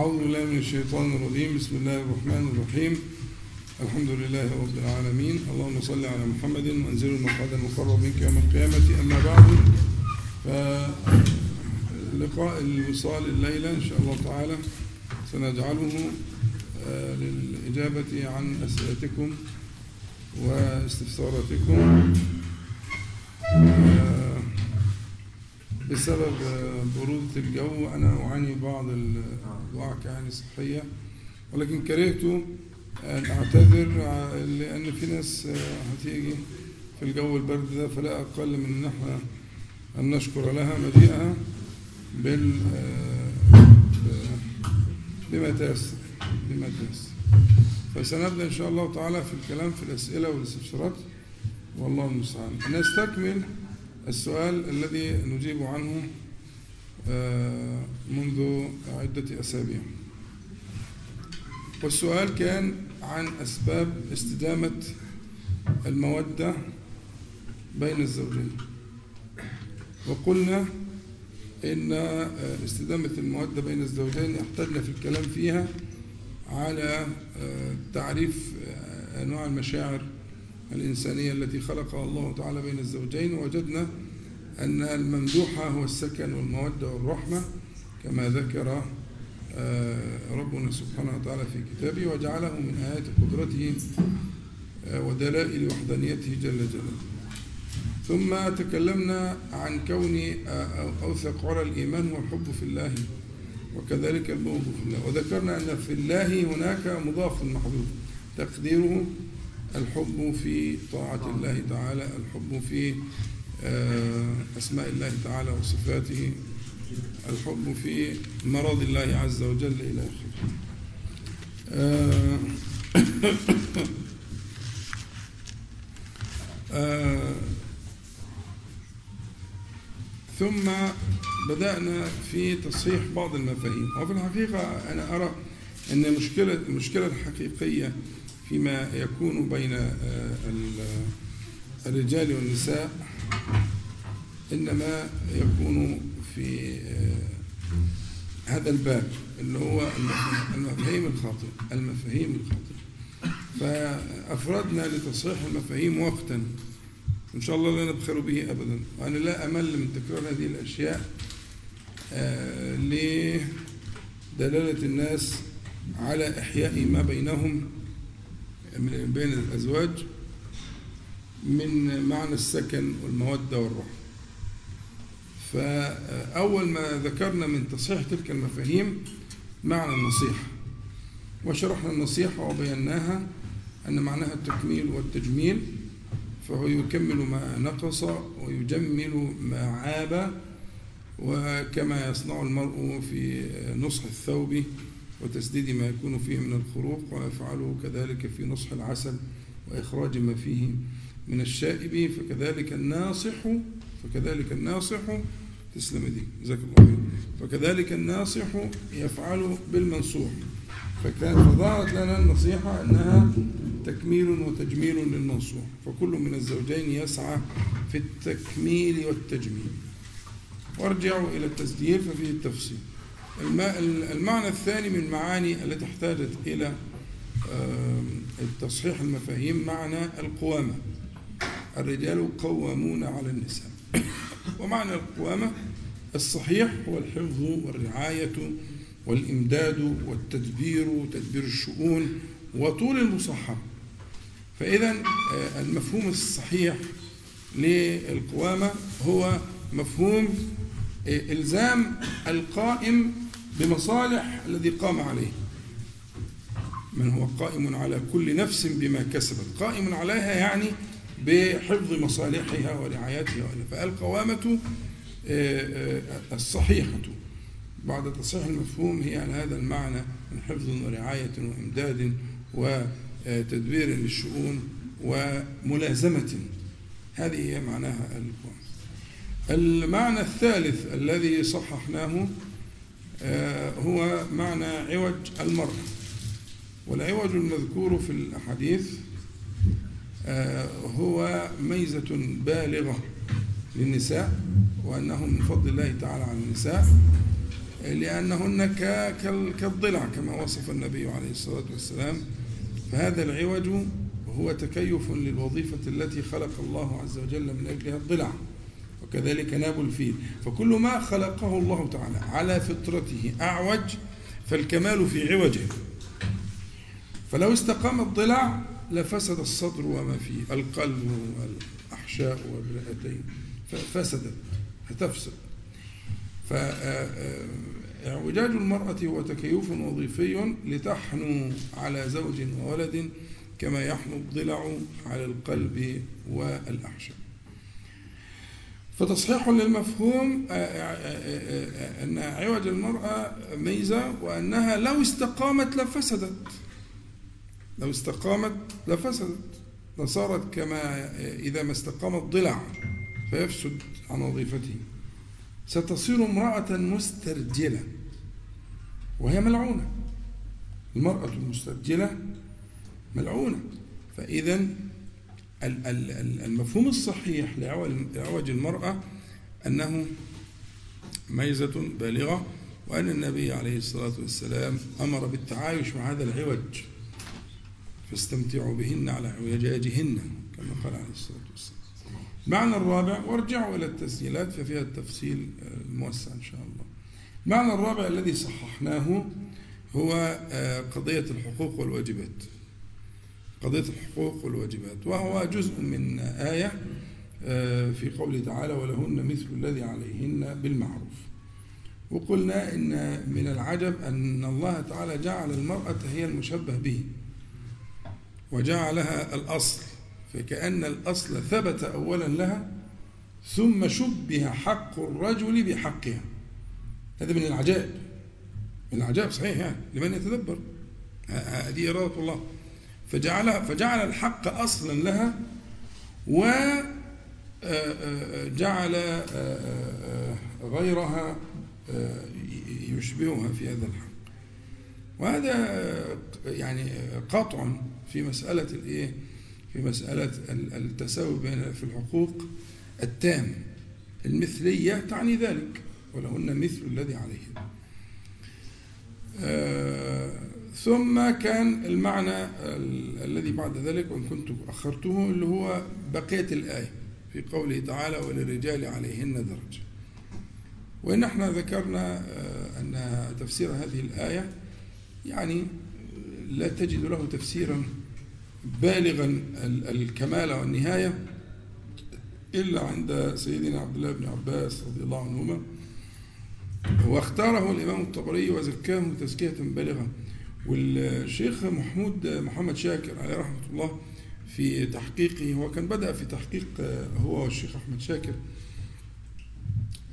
أعوذ بالله من الشيطان الرجيم. بسم الله الرحمن الرحيم. الحمد لله رب العالمين. اللهم صل على محمد وانزل المقعد المقرب منك يوم القيامة. أما بعد، فلقاء الوصال الليلة إن شاء الله تعالى سنجعله للإجابة عن أسئلتكم واستفساراتكم بسبب برودة الجو. أنا أعاني بعض الوعكة صحية، ولكن كرهت أن أعتذر لأن في ناس هتيجي في الجو البرد ده، فلا أقل من أن احنا أن نشكر لها مجيئها بما تيسر. فسنبدأ إن شاء الله تعالى في الكلام في الأسئلة والاستفسارات، والله المستعان. نستكمل السؤال الذي نجيب عنه منذ عدة أسابيع، والسؤال كان عن أسباب استدامة المودة بين الزوجين، وقلنا إن استدامة المودة بين الزوجين احتجنا في الكلام فيها على تعريف أنواع المشاعر الإنسانية التي خلقها الله تعالى بين الزوجين، ووجدنا أن الممدوح هو السكن والمودة والرحمة كما ذكر ربنا سبحانه وتعالى في كتابه، وجعله من آيات قدرته ودلائل وحدانيته جل جلاله. ثم تكلمنا عن كون أوثق على الإيمان هو الحب في الله، وكذلك البغض في الله، وذكرنا أن في الله هناك مضاف محذوف تقديره الحب في طاعة الله تعالى، الحب في أسماء الله تعالى وصفاته، الحب في مرض الله عز وجل إلى آخره. ثم بدأنا في تصحيح بعض المفاهيم، وفي الحقيقة أنا أرى أن المشكلة الحقيقية فيما يكون بين الرجال والنساء إنما يكون في هذا الباب اللي هو المفاهيم الخاطئة. فأفردنا لتصحيح المفاهيم وقتا إن شاء الله لا نبخر به أبدا، وأنا لا أمل من تكرار هذه الأشياء لدلالة الناس على إحياء ما بينهم من بين الأزواج من معنى السكن والمودة والرحمة. فأول ما ذكرنا من تصحيح تلك المفاهيم معنى النصيحة، وشرحنا النصيحة وبيناها أن معناها التكميل والتجميل، فهو يكمل ما نقص ويجمل ما عاب، وكما يصنع المرء في نصح الثوب وتسديد ما يكون فيه من الخروق، ويفعله كذلك في نصح العسل وإخراج ما فيه من الشائب، فكذلك الناصح تسلم دي جزاك الله خير. فكذلك الناصح يفعل بالمنصوح. فظهرت لنا النصيحة أنها تكميل وتجميل للمنصوح، فكل من الزوجين يسعى في التكميل والتجميل. وارجعوا إلى التسجيل ففيه التفصيل. المعنى الثاني من معاني التي احتاجت إلى التصحيح المفاهيم معنى القوامة، الرجال قوامون على النساء. ومعنى القوامة الصحيح هو الحفظ والرعاية والإمداد والتدبير وتدبير الشؤون وطول المصحة. فإذا المفهوم الصحيح للقوامة هو مفهوم إلزام القائم بمصالح الذي قام عليه، من هو قائم على كل نفس بما كسبت، قائم عليها يعني بحفظ مصالحها ورعايتها. فالقوامة الصحيحة بعد تصحيح المفهوم هي على هذا المعنى من حفظ ورعاية وإمداد وتدبير للشؤون وملازمة، هذه هي معناها القوامة. المعنى الثالث الذي صححناه هو معنى عوج المرأة، والعوج المذكور في الأحاديث هو ميزة بالغة للنساء، وأنه من فضل الله تعالى على النساء، لأنهن كالضلع كما وصف النبي عليه الصلاة والسلام. فهذا العوج هو تكيف للوظيفة التي خلق الله عز وجل من أجلها الضلع، وكذلك ناب الفيل. فكل ما خلقه الله تعالى على فطرته أعوج، فالكمال في عوجه. فلو استقام الضلع لفسد الصدر وما فيه، القلب والأحشاء والرئتين ففسدت، هتفسد. فإعوجاج المرأة هو تكيف وظيفي لتحنو على زوج وولد كما يحنو الضلع على القلب والأحشاء. فتصحيح للمفهوم أن عوج المرأة ميزة، وأنها لو استقامت لفسدت، لو استقامت لفسدت، لصارت كما إذا ما استقام الضلع فيفسد عن وظيفته. ستصير امرأة مسترجلة وهي ملعونة، المرأة المسترجلة ملعونة. فإذا المفهوم الصحيح لعوج المرأة أنه ميزة بالغة، وأن النبي عليه الصلاة والسلام أمر بالتعايش مع هذا العوج، فاستمتعوا بهن على عوجاجهن كما قال عليه الصلاة والسلام. المعنى الرابع، وارجعوا إلى التسجيلات ففيها التفصيل الموسع إن شاء الله. المعنى الرابع الذي صححناه هو قضية الحقوق والواجبات، قضية الحقوق والواجبات، وهو جزء من آية في قوله تعالى ولهن مثل الذي عليهن بالمعروف. وقلنا إن من العجب أن الله تعالى جعل المرأة هي المشبه به وجعلها الأصل، فكأن الأصل ثبت أولا لها ثم شبه حق الرجل بحقها. هذا من العجائب، من العجائب صحيح يعني لمن يتدبر، هذه إرادة الله. فجعل الحق أصلا لها، وجعل غيرها يشبهها في هذا الحق. وهذا يعني قطع في مسألة الإيه، في مسألة التساوي بين في الحقوق التام. المثلية تعني ذلك، ولهن مثل الذي عليهن. ثم كان المعنى الذي بعد ذلك، وإن كنت أخرته، اللي هو بقية الآية في قوله تعالى وللرجال عليهن درجة. وإن احنا ذكرنا أن تفسير هذه الآية يعني لا تجد له تفسيرا بالغا الكمال والنهاية إلا عند سيدنا عبد الله بن عباس رضي الله عنهما، واختاره الإمام الطبري وزكاه تزكية بالغة. والشيخ محمد شاكر عليه رحمة الله في تحقيقه، هو كان بدأ في تحقيق هو والشيخ أحمد شاكر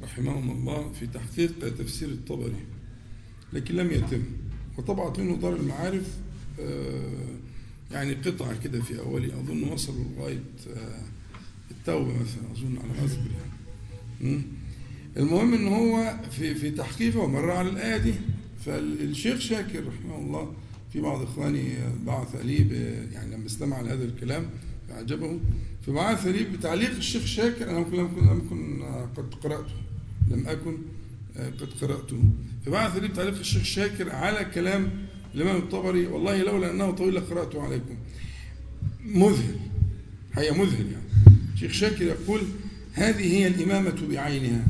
رحمهم الله في تحقيق تفسير الطبري، لكن لم يتم. وطبعت منه دار المعارف يعني قطعة كده في أولي، أظن وصلوا لغاية التوبة مثلا، أظن على أذكر يعني. المهم إن هو في تحقيقه ومر على الآية دي. فالشيخ شاكر رحمه الله، في بعض إخواني بعث لي يعني لما استمع لهذا الكلام أعجبه، فبعث لي بتعليق الشيخ شاكر. أنا لم أكن قد قرأته، لم أكن قد قرأته. فبعث لي بتعليق الشيخ شاكر على كلام الإمام الطبري، والله لولا أنه طويل لقرأته عليكم. مذهل، هي مذهل يعني. الشيخ شاكر يقول هذه هي الإمامة بعينها،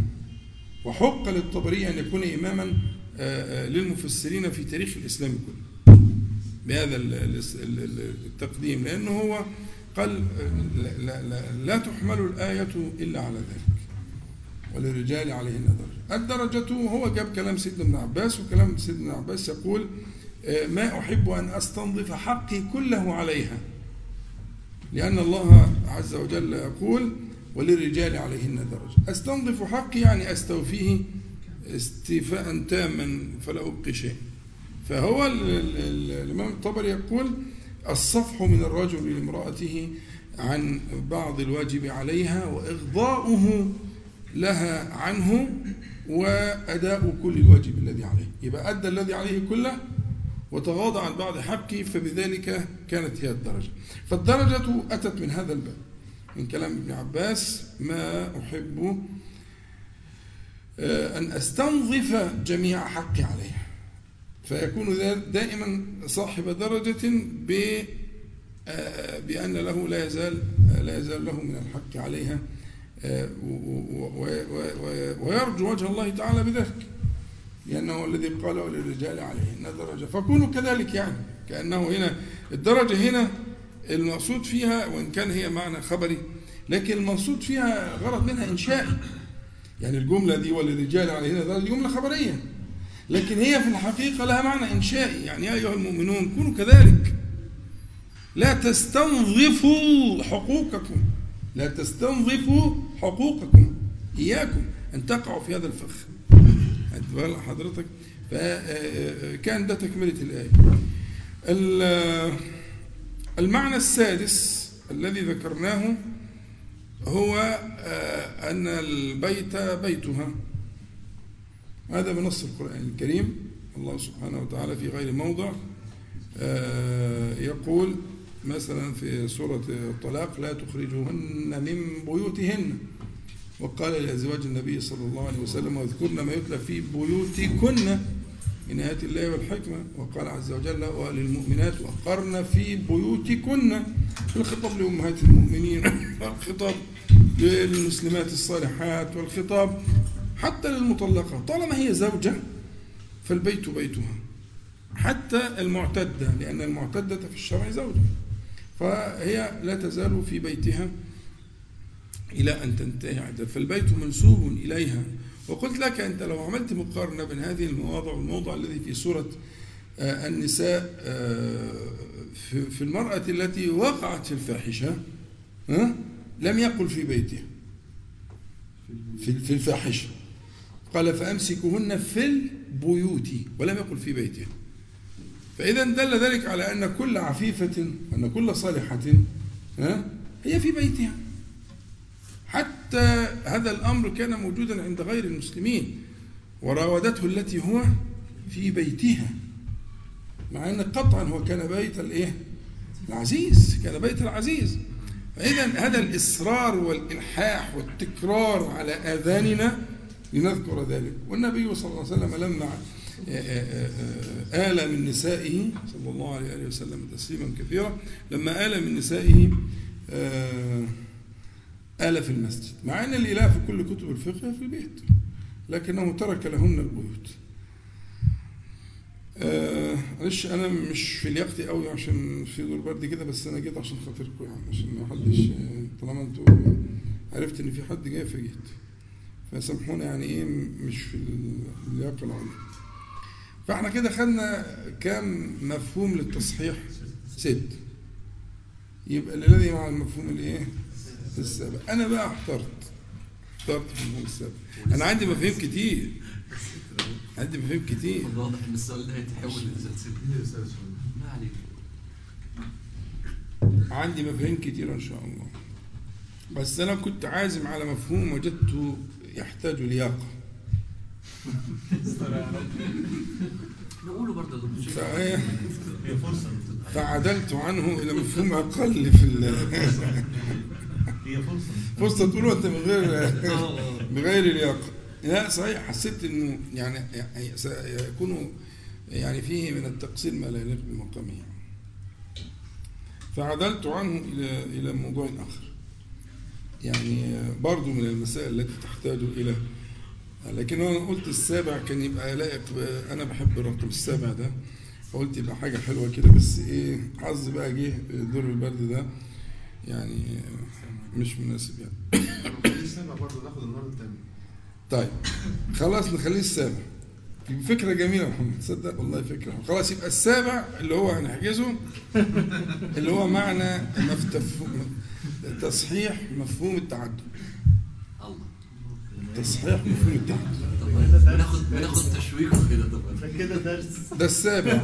وحق للطبري أن يكون إماما للمفسرين في تاريخ الإسلام كله بهذا التقديم، لأنه هو قال لا تحمل الآية إلا على ذلك، وللرجال عليهن درجة. الدرجة هو جاب كلام سيدنا ابن عباس، وكلام سيدنا ابن عباس يقول ما أحب أن أستنظف حقي كله عليها، لأن الله عز وجل يقول وللرجال عليهن درجة. أستنظف حقي يعني أستوفيه استيفاء تاما فلا أبقي شيء. فهو الإمام الطبري يقول الصفح من الرجل لامرأته عن بعض الواجب عليها، وإغضاؤه لها عنه، وأداء كل الواجب الذي عليه. يبقى أدى الذي عليه كله وتغاضى عن بعض حقه، فبذلك كانت هي الدرجة. فالدرجة أتت من هذا الباب، من كلام ابن عباس ما أحب أن أستنظف جميع حقي عليها، فيكون دائما صاحب درجة بأن له لا يزال له من الحق عليها، ويرجو وجه الله تعالى بذلك، لأنه الذي قال وللرجال عليهن درجة، فكونوا كذلك، يعني كأنه هنا الدرجة هنا المقصود فيها، وإن كان هي معنى خبري لكن المقصود فيها غرض منها إنشائي، يعني الجملة دي وللرجال عليهن درجة جملة خبرية، لكن هي في الحقيقة لها معنى إنشائي، يعني يا أيها المؤمنون كونوا كذلك، لا تستنظفوا حقوقكم، لا تستنظفوا حقوقكم، إياكم أن تقعوا في هذا الفخ. أدبال حضرتك، فكان ده تكملة الآية. المعنى السادس الذي ذكرناه هو أن البيت بيتها، هذا بنص القرآن الكريم، الله سبحانه وتعالى في غير موضع يقول مثلا في سورة الطلاق: لا تخرجوهن من بيوتهن، وقال لأزواج النبي صلى الله عليه وسلم: واذكرن ما يتلى في بيوتكن من آيات الله والحكمة، وقال عز وجل: وللمؤمنات وقرن في بيوتكن، الخطاب لأمهات المؤمنين والخطاب للمسلمات الصالحات والخطاب حتى للمطلقة، طالما هي زوجة فالبيت بيتها، حتى المعتدة، لأن المعتدة في الشرع زوجة، فهي لا تزال في بيتها إلى أن تنتهي عدة، فالبيت منسوب إليها. وقلت لك أنت لو عملت مقارنة بين هذه المواضع والموضع الذي في سورة النساء في المرأة التي وقعت في الفاحشة، لم يقل في بيتها، في الفاحشة قال: فأمسكوهن في البيوت، ولم يقل في بيتها، فإذا دل ذلك على أن كل عفيفة، أن كل صالحة هي في بيتها، حتى هذا الأمر كان موجودا عند غير المسلمين، وراودته التي هو في بيتها، مع أن قطعا هو كان بيت العزيز، كان بيت العزيز. فإذا هذا الإصرار والإلحاح والتكرار على آذاننا لنذكر ذلك. والنبي صلى الله عليه وسلم لما آل من نسائه صلى الله عليه وسلم تسليما كثيرا، لما آل من نسائه آل في المسجد، مع أن الإله في كل كتب الفقه في البيت، لكنه ترك لهن البيوت. معلش أنا مش في لياقتي قوي عشان في دور برد كده، بس أنا جيت عشان خاطركم، يعني عشان ما حدش، طالما أنتوا عرفت إن في حد جاي فجيت، فسامحوني يعني مش في اللياقة العليا. فإحنا كده خدنا كام مفهوم للتصحيح؟ 6. يبقى الذي مع المفهوم السابع. أنا بقى اخترت المفهوم السابع. أنا عندي مفاهيم كتير، واضح إن السؤال ده هيتحول لسلسلة، ما عليك. عندي مفاهيم كتير إن شاء الله، بس أنا كنت عازم على مفهوم وجدته يحتاج لياقة. نقوله برضه يا فرصة، فعدلت عنه إلى مفهوم أقل في فرصة تقوله أنت من غير الياقة. لا صحيح، حسيت إنه يعني سيكون يعني فيه من التقصير ما لا يليق بمقامه، فعدلت عنه إلى موضوع آخر، يعني برضو من المسائل التي تحتاج إلى، لكن أنا قلت السابع كان يبقى لائق، أنا بحب الرقم 7 ده، فقلت يبقى حاجة حلوة كده، بس حظ بقى جه دور البرد ده، يعني مش مناسب يعني. نخليه السابع برضه، ناخد النهارده الثامن. طيب خلاص نخليه السابع، فكرة جميلة يا محمد، تصدق والله فكرة. خلاص يبقى السابع اللي هو هنحجزه، اللي هو معنى تصحيح مفهوم التعدد. تصحيح مفهوم التعدد، بناخد تشويق كده طبعا، كده درس. ده السابع.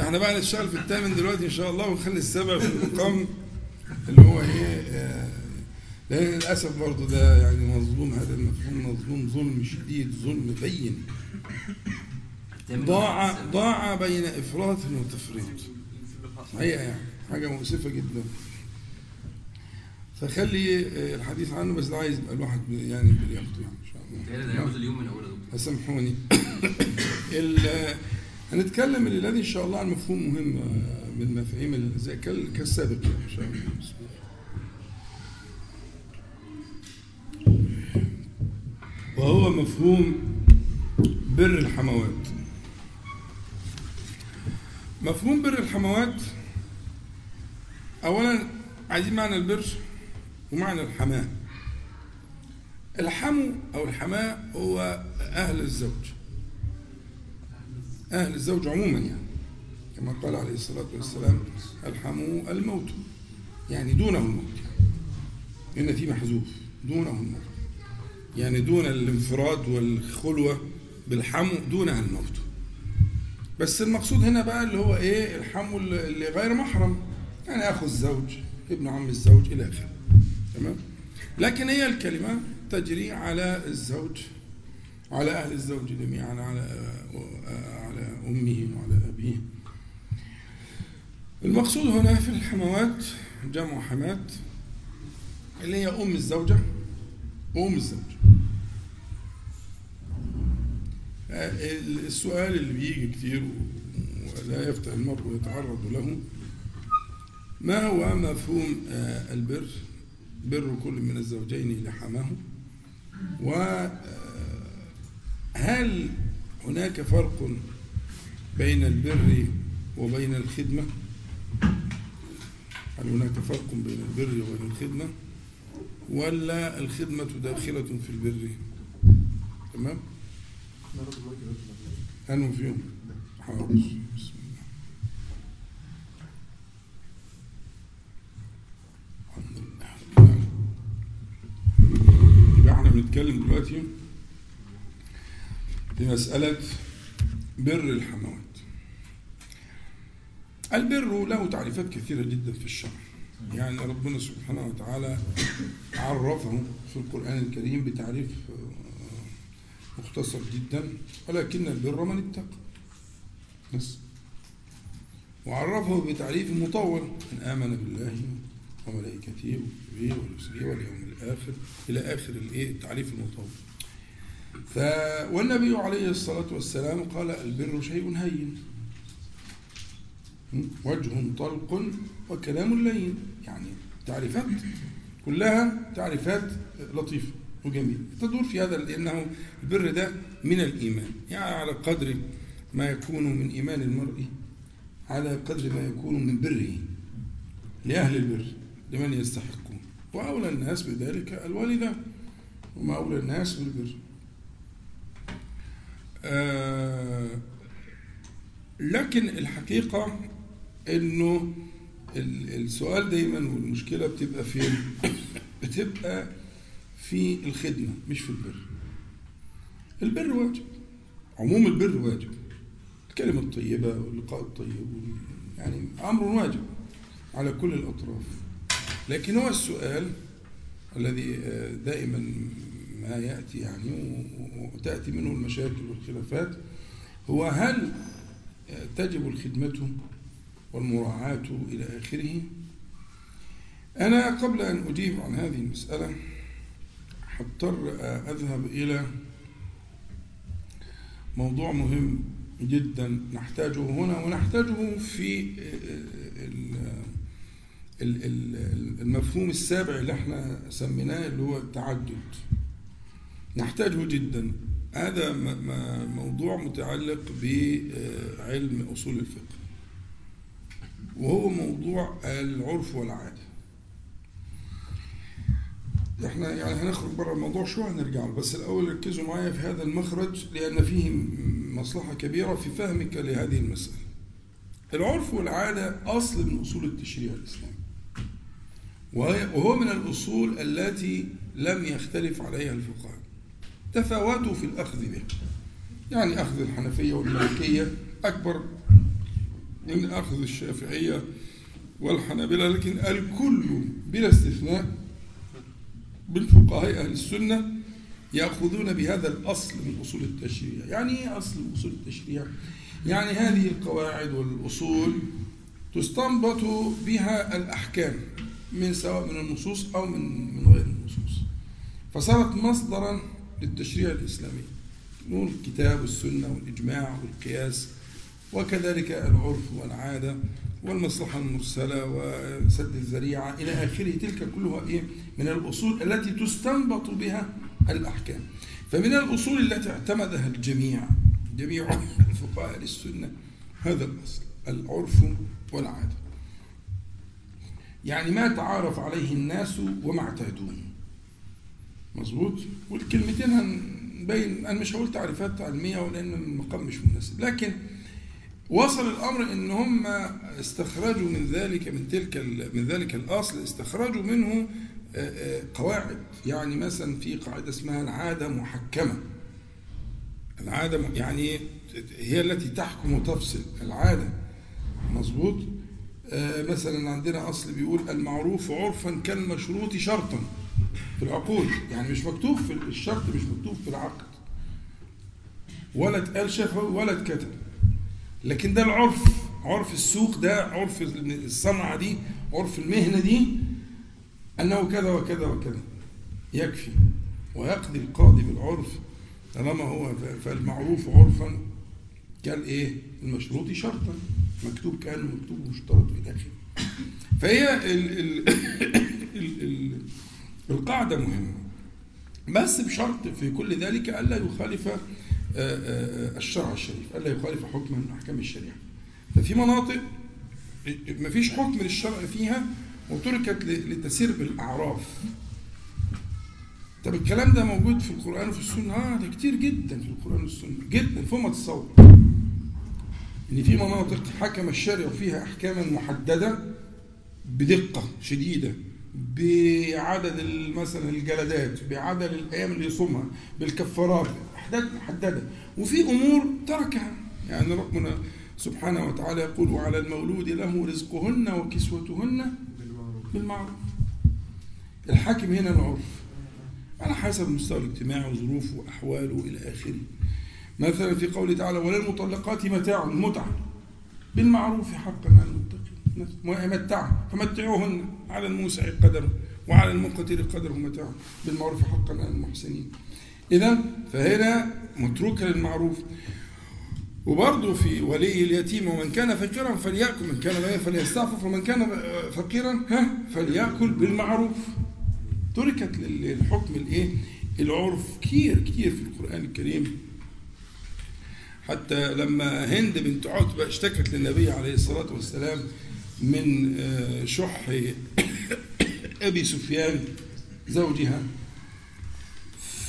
احنا بقى نشتغل في الثامن دلوقتي ان شاء الله، ونخلي السابع في المقام اللي هو لان للاسف برضه ده يعني مظلوم، هذا المفهوم مظلوم ظلم شديد، ظلم بين، ضاع بين افراط وتفريط، هي يعني حاجه مؤسفه جدا. فخلي الحديث عنه، بس لا عايز الواحد يعني ياخده يعني ان شاء الله. ده هيعوز اليوم من اوله دكتور، سامحوني. هنتكلم الليله دي ان شاء الله عن مفهوم مهم من مفاهيم زي كالسابق ان شاء الله. وهو مفهوم بر الحموات. مفهوم بر الحموات، اولا عايزين معنى البر ومعنى الحماه. الحمو او الحماه هو اهل الزوج، اهل الزوج عموما يعني، كما قال عليه الصلاه والسلام الحمو الموت، يعني دونه الموت، ان في محذوف دونه الموت، يعني دون الانفراد والخلوه بالحمو دونها الموت. بس المقصود هنا بقى اللي هو ايه؟ الحمو اللي غير محرم، يعني اخو الزوج، ابن عم الزوج، الى اخره. تمام؟ لكن هي الكلمه تجري على الزوج، على اهل الزوج جميعا، على امه وعلى ابيه. المقصود هنا في الحموات جمع حمات، اللي هي ام الزوجه وام الزوج. السؤال اللي بيجي كتير ولا يفتح المرء ويتعرض له، ما هو مفهوم البر؟ بر كل من الزوجين لحماه، وهل هناك فرق بين البر وبين الخدمة؟ هل هناك فرق بين البر وبين الخدمة، ولا الخدمة داخلة في البر؟ تمام؟ أنو فيهم حاضر. احنا بنتكلم دلوقتي في مسألة بر الحموات. البر له تعريفات كثيرة جدا في الشرع، يعني ربنا سبحانه وتعالى عرفه في القرآن الكريم بتعريف مختصر جدا، ولكن البر من اتقى بس، وعرفه بتعريف مطول، من آمن بالله وملائكته ورسله واليوم الآخر إلى آخر التعريف المطول. والنبي عليه الصلاة والسلام قال البر شيء هين، وجه طلق وكلام لين، يعني تعريفات كلها تعريفات لطيفة وجميلة تدور في هذا، لأنه البر ده من الإيمان، يعني على قدر ما يكون من إيمان المرء على قدر ما يكون من بره لأهل البر لمن يستحقون، وأولى الناس بذلك الوالدة، وما أولى الناس بالبر. لكن الحقيقة أنه السؤال دايما والمشكلة بتبقى فين؟ بتبقى في الخدمة مش في البر. البر واجب، عموم البر واجب، الكلمة الطيبة واللقاء الطيب يعني أمر واجب على كل الأطراف. لكن هو السؤال الذي دائما ما يأتي يعني وتأتي منه المشاكل والخلافات، هو هل تجب الخدمة والمراعاة إلى آخره؟ أنا قبل أن أجيب عن هذه المسألة هضطر أذهب إلى موضوع مهم جدا نحتاجه هنا، ونحتاجه في المفهوم السابع اللي احنا سميناه اللي هو التعدد، نحتاجه جدا. هذا موضوع متعلق بعلم أصول الفقه، وهو موضوع العرف والعادة. احنا يعني هنخرج بره الموضوع شويه هنرجع له، بس الأول ركزوا معايا في هذا المخرج لأن فيه مصلحة كبيرة في فهمك لهذه المسألة. العرف والعادة أصل من أصول التشريع الإسلامي، وهو من الأصول التي لم يختلف عليها الفقهاء، تفاوتوا في الأخذ به. يعني أخذ الحنفية والمالكية أكبر من أخذ الشافعية والحنابلة، لكن الكل بلا استثناء بالفقهاء أهل السنة يأخذون بهذا الأصل من أصول التشريع. يعني إيه أصل من أصول التشريع؟ يعني هذه القواعد والأصول تستنبط بها الأحكام من سواء من النصوص أو من غير النصوص، فصارت مصدرا للتشريع الإسلامي، نقول الكتاب والسنة والإجماع والقياس، وكذلك العرف والعادة والمصلحة المرسلة وسد الذريعة إلى آخره، تلك كلها من الأصول التي تستنبط بها الأحكام. فمن الأصول التي اعتمدها جميع الفقهاء للسنة هذا الأصل، العرف والعادة، يعني ما تعارف عليه الناس وما اعتادوه. مظبوط. والكلمتين هنبين، أنا مش هقول تعريفات علمية ولأن المقام مش مناسب، لكن وصل الأمر إن هم استخرجوا من ذلك الأصل، استخرجوا منه قواعد. يعني مثلا في قاعدة اسمها العادة محكمة، العادة يعني هي التي تحكم وتفصل العادة. مظبوط. مثلا عندنا أصل بيقول المعروف عرفا كالمشروط شرطا في العقول، يعني مش مكتوب في الشرط، مش مكتوب في العقد ولا اتقال شفوي ولا اتكتب، لكن ده العرف، عرف السوق ده، عرف الصنعة دي، عرف المهنة دي، أنه كذا وكذا وكذا يكفي، ويقضي القاضي بالعرف طالما هو. فالمعروف عرفا كالإيه المشروط شرطا، مكتوب كأنه مكتوب مشترط في آخره. فهي القاعدة مهمة، بس بشرط في كل ذلك ألا يخالف الشرع الشريف، ألا يخالف حكما من أحكام الشريعة. ففي مناطق مفيش حكم للشرع فيها وتركت لتسرب الأعراف. طب الكلام ده موجود في القرآن وفي السنة؟ ده كتير جدا في القرآن والسنة جدا، فما تتصور إن في مناطق حكم الشرع فيها أحكاما محددة بدقة شديدة، بعدد مثلا الجلدات، بعدد الأيام اللي يصومها، بالكفارات، أحداث محددة، وفي أمور تركها. يعني ربنا سبحانه وتعالى يقول وعلى المولود له رزقهن وكسوتهن بالمعروف. الحاكم هنا العرف على حسب مستوى الاجتماع وظروفه وأحواله إلى آخره. مثلا في قوله تعالى وللمطلقات متاع، المتعة بالمعروف حقا على المتقين، متاع فمتعوهن على الموسع قدره وعلى المقتر قدره، متاع بالمعروف حقا على المحسنين. إذا فهنا متروكة للمعروف. وبرضه في ولي اليتيم ومن كان فقيرا فليأكل، من كان غنيا فليستعفف، ومن كان فقيرا فليأكل بالمعروف. تركت للحكم العرف كتير في القرآن الكريم. حتى لما هند بنت عتبة اشتكت للنبي عليه الصلاة والسلام من شح أبي سفيان زوجها،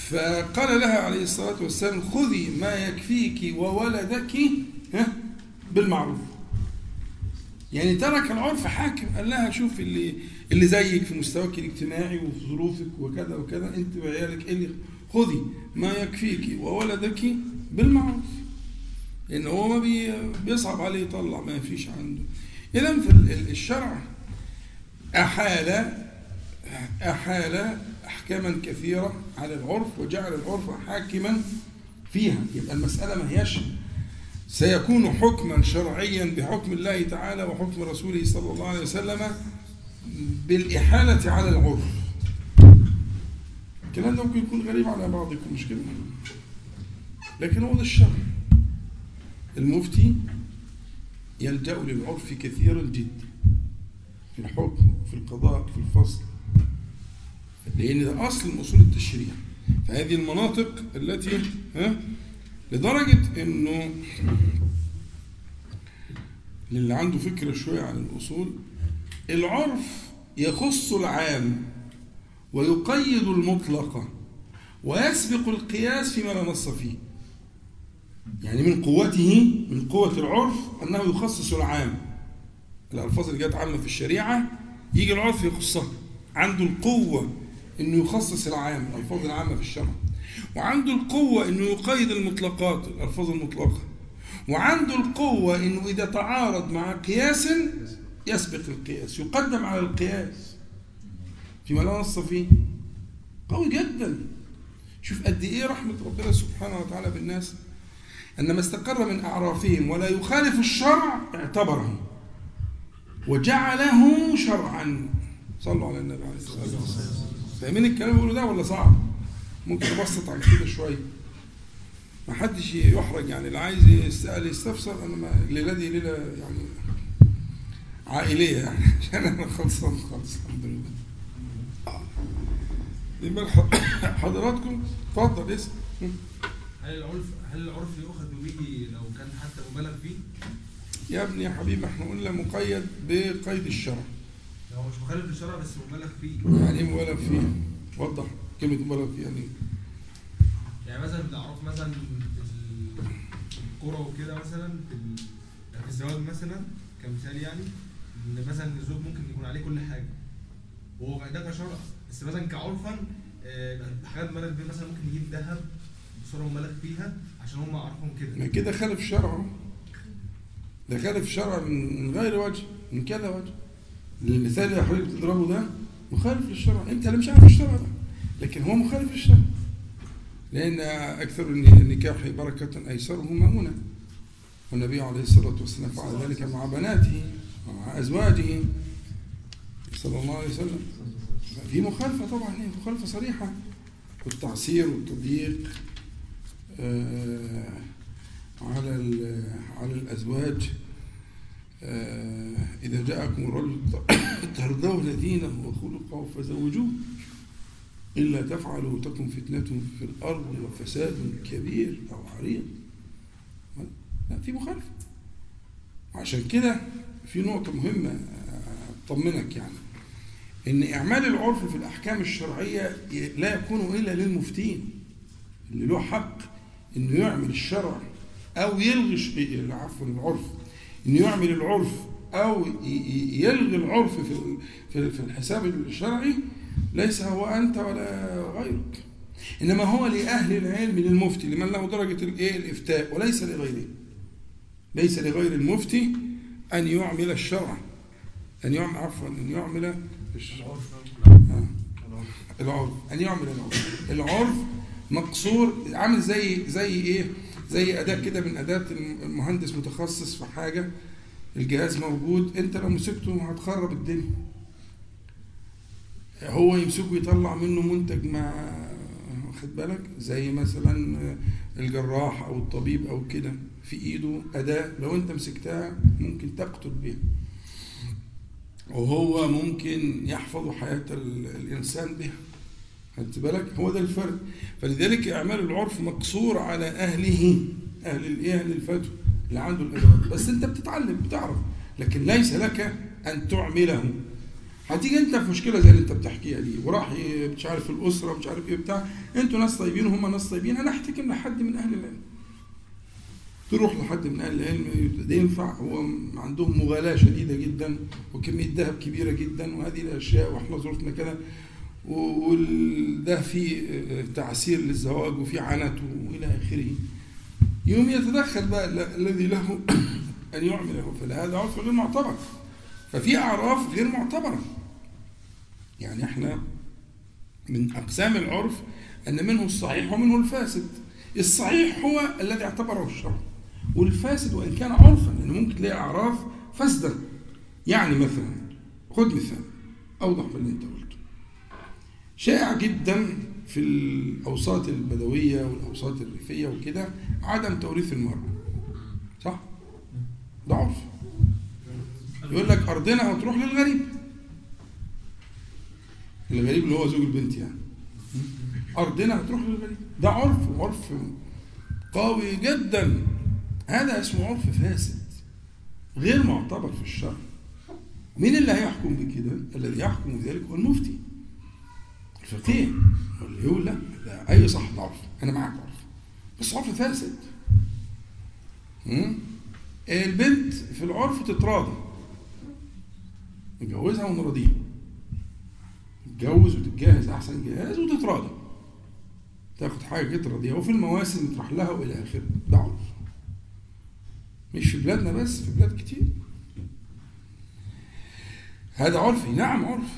فقال لها عليه الصلاة والسلام خذي ما يكفيك وولدك بالمعروف. يعني ترك العرف حاكم، قال لها شوف اللي زيك في مستواك الاجتماعي وفي ظروفك وكذا وكذا، انت وعيالك اللي خذي ما يكفيك وولدك بالمعروف، لأن هو ما بيصعب عليه يطلع، ما فيش عنده. إذا في الشرع أحال أحكاما كثيرة على العرف، وجعل العرف حاكما فيها. يبقى المسألة ما هيش سيكون حكما شرعيا بحكم الله تعالى وحكم رسوله صلى الله عليه وسلم بالإحالة على العرف. الكلام ده ممكن يكون غريب على بعضكم، مش كده؟ لكن هو ده الشرع. المفتي يلجأ للعرف كثيرا جدا في الحكم، في القضاء، في الفصل، لأن ده أصل من أصول التشريع. فهذه المناطق التي لدرجة إنه اللي عنده فكرة شوية عن الأصول، العرف يخص العام ويقيد المطلقة ويسبق القياس فيما لا نص فيه. يعني من قوة العرف أنه يخصص العام، الألفاظ اللي جت عامة في الشريعة يجي العرف يخصها، عنده القوة إنه يخصص العام، الألفاظ العامة في الشرع، وعنده القوة إنه يقيد المطلقات، الألفاظ المطلقة، وعنده القوة إنه إذا تعارض مع قياس يسبق القياس، يقدم على القياس فيما لا نص فيه. قوي جدا. شوف قد إيه رحمة ربنا سبحانه وتعالى بالناس، أن ما استقر من أعرافهم ولا يخالف الشرع اعتبره وجعله شرعا. صلوا على النبي عليه الصلاة والسلام. فاهمين الكلام بيقولوا ده ولا صعب؟ ممكن تبسط عن كده شوية، ما حدش يحرج يعني، اللي عايز يسأل يستفسر. أنا ما الليلة دي ليلة يعني عائلية يعني، عشان أنا خلصان خالص الحمد لله. يبقى حضراتكم اتفضل اسم. هل العرف يؤخذ به لو كان حتى مبالغ فيه؟ يا ابني يا حبيبي احنا قلنا مقيد بقيد الشرع. هو مش مخالف للشرع بس مبالغ فيه. يعني ايه مبالغ فيه؟ وضح كلمة مبالغ فيه يعني. يعني مثلا الأعراف مثلا في الكرة وكده، مثلا في الزواج مثلا كمثال، يعني ان مثلا الزوج ممكن يكون عليه كل حاجة وهو ده كشرع، بس مثلا كعرفا حاجات مبالغ فيها، مثلا ممكن يجيب ذهب بصورة مبالغ فيها عشان هم عرفهم كده. كده خالف شرعه، ده خالف شرع من غير وجه، من كذا وجه. المثال اللي حضرتك بتضربه ده مخالف للشرع، انت اللي مش عارف الشرع ده، لكن هو مخالف للشرع، لان اكثر النكاح بركه ايسره مؤونه، والنبي عليه الصلاه والسلام فعل ذلك مع بناته ومع ازواجه صلى الله عليه وسلم. في مخالفه طبعا، هي مخالفه صريحه والتعسير والتضييق على الازواج. إذا جاءكم رجل ترضون دينه وخلقه فزوجوه، إلا تفعلوا تكن فتنة في الأرض وفساد كبير أو عريض. لا، في مخالفة. عشان كده في نقطة مهمة أطمنك يعني، إن إعمال العرف في الأحكام الشرعية لا يكون إلا للمفتين اللي له حق إنه يعمل الشرع أو يلغي العرف، إنه يعمل العرف أو يلغي العرف في الحساب الشرعي، ليس هو أنت ولا غيرك، إنما هو لأهل العلم، للمفتي، لمن له درجة الإفتاء، وليس لغيره. ليس لغير المفتي أن يعمل الشرع، أن يعمل العرف، أن يعمل العرف مقصور، عامل زي أداة كده من أداة المهندس متخصص في حاجة، الجهاز موجود، أنت لو مسكته هتخرب الدنيا، هو يمسكه يطلع منه منتج، ما خد بالك، زي مثلا الجراح أو الطبيب أو كده، في إيده أداة لو أنت مسكتها ممكن تقتل بها، وهو ممكن يحفظ حياة الإنسان بها، خدت بالك، هو ده الفرق. فلذلك اعمال العرف مقصور على اهله، اهل الفتوى اللي عنده الادوات، بس انت بتتعلم بتعرف، لكن ليس لك ان تعمله. هتيجي انت في مشكله زي اللي انت بتحكيها دي، وراح مش عارف الاسره مش عارف ايه بتاع، انتوا ناس طيبين وهم ناس طيبين، انا احتكم لحد من اهل العلم، تروح لحد من اهل العلم ده ينفع، هو عندهم مغالاه شديده جدا وكميه ذهب كبيره جدا وهذه الاشياء، واحنا زرتنا كده، وده في تعسير للزواج وفي عناته وإلى آخره. يوم يتدخل بقى الذي له أن يعمله، فهذا عرف غير معتبر. ففي أعراف غير معتبرة، يعني احنا من أقسام العرف أن منه الصحيح ومنه الفاسد. الصحيح هو الذي اعتبره الشرع، والفاسد وإن كان عرفا، لأنه ممكن تلاقي أعراف فاسدة. يعني مثلا خد مثال أوضح من اللي انت قلته، شائع جدا في الأوساط البدوية والأوساط الريفية وكده عدم توريث المرأة، صح؟ ده عرف، يقول لك أرضنا هتروح للغريب، الغريب اللي هو زوج البنت يعني، أرضنا هتروح للغريب، ده عرف، وعرف قوي جدا. هذا اسمه عرف فاسد غير معتبر في الشرع. مين اللي هيحكم بكده؟ الذي يحكم بذلك هو المفتي الفقيه، واللي يقول لا ده أي صاحب عرف، أنا معاك عرف، بس عرف فاسد. البنت في العرف تتراضى، نتجوزها ونرضيها، تتجوز وتتجهز أحسن جهاز وتتراضى، تاخد حاجة تراضيها، وفي المواسم تروح لها وإلى آخره، ده عرف، مش في بلادنا بس، في بلاد كتير. هذا عرف، نعم عرف،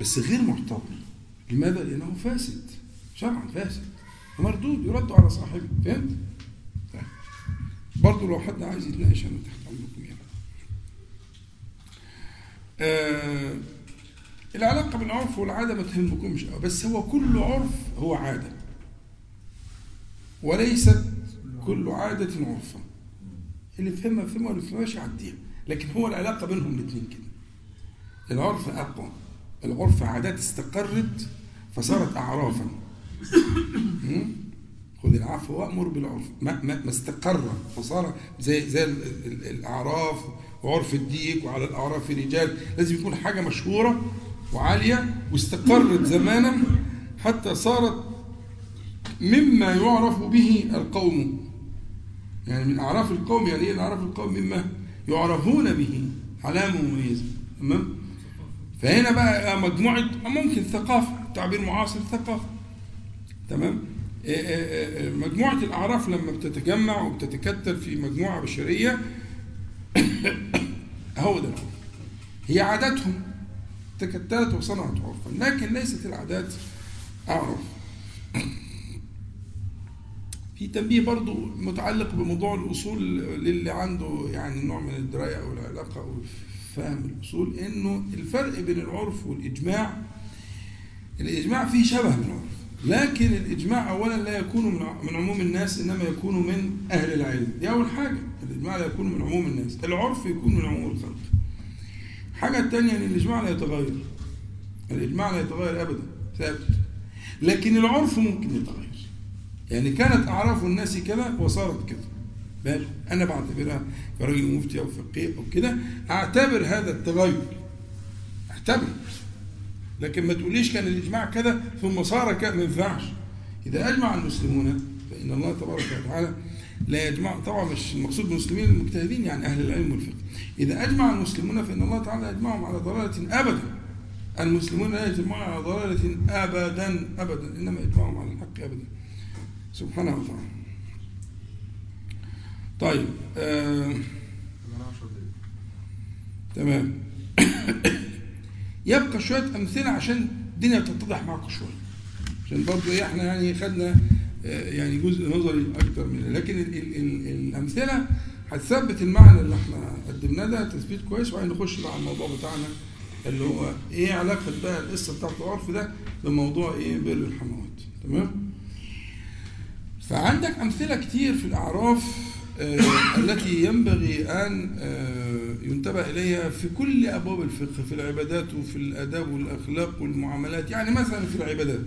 بس غير معتبر. لماذا؟ لأنه فاسد شرعا، فاسد ومردود، يرد على صاحبه. فهمت؟ طيب برضه لو حد عايز يتناقش أنا تحت أمركم يعني. العلاقة بالعرف والعادة ما تهمكمش، بس هو كل عرف هو عادة، وليست كل عادة عرفة. اللي فهمها فهمها واللي فهمهاش عديها، لكن هو العلاقة بينهم الاثنين كده. العرف أقوى، العرف عادات استقرت فصارت أعرافا. خذ العفو وأمر بالعرف، ما استقر فصار زي الأعراف وعرف الديك، وعلى الأعراف رجال. لازم يكون حاجة مشهورة وعالية واستقرت زمانا حتى صارت مما يعرف به القوم، يعني من أعراف القوم. يعني إيه أعراف القوم؟ مما يعرفون به، علامة مميزة. تمام؟ فهنا بقى مجموعة ممكن ثقافة، تعبير معاصر ثقافة. تمام؟ مجموعة الأعراف لما بتتجمع وبتتكتل في مجموعة بشرية هو ده العرف. هي عاداتهم تكتلت وصنعت عرفا، لكن ليست العادات أعرف. في تنبيه برضو متعلق بموضوع الأصول للي عنده يعني نوع من الدراية أو العلاقة أو فهم الأصول، إنه الفرق بين العرف والإجماع، الإجماع فيه شبه من العرف، لكن الإجماع أولا لا يكون من عموم الناس، إنما يكون من أهل العلم. دي أول حاجة، الإجماع لا يكون من عموم الناس، العرف يكون من عموم الخلق. حاجة الثانية إن الإجماع لا يتغير، الإجماع لا يتغير أبدا، ثابت. لكن العرف ممكن يتغير، يعني كانت أعراف الناس كذا وصارت كذا. بل أنا بعتبرها كراجل مفتي أو فقيه أو كده، أعتبر هذا التغير، أعتبر. لكن ما تقوليش كان الإجماع كذا ثم صار كذا، ما ينفعش. إذا أجمع المسلمون فإن الله تبارك وتعالى لا يجمع، طبعا مش المقصود بالمسلمين المجتهدين يعني أهل العلم والفقه، إذا أجمع المسلمون فإن الله تعالى يجمعهم على ضلالة أبدا. المسلمون لا يجمعون على ضلالة أبدا أبدا، إنما يجمعهم على الحق أبدا، سبحانه وتعالى. طيب تمام. يبقى شوية أمثلة عشان الدنيا تتضح معكم شوية، عشان برضو إحنا يعني خدنا يعني جزء نظري أكتر منه، لكن الأمثلة هتثبت المعنى اللي إحنا قدمناه ده تثبيت كويس. وعايز نخش مع الموضوع بتاعنا اللي هو إيه علاقة بقى القصة بتاعت العرف ده بموضوع إيه بر الحموات. تمام؟ فعندك أمثلة كتير في الأعراف التي ينبغي أن ينتبه إليها في كل أبواب الفقه، في العبادات وفي الأداب والأخلاق والمعاملات. يعني مثلا في العبادات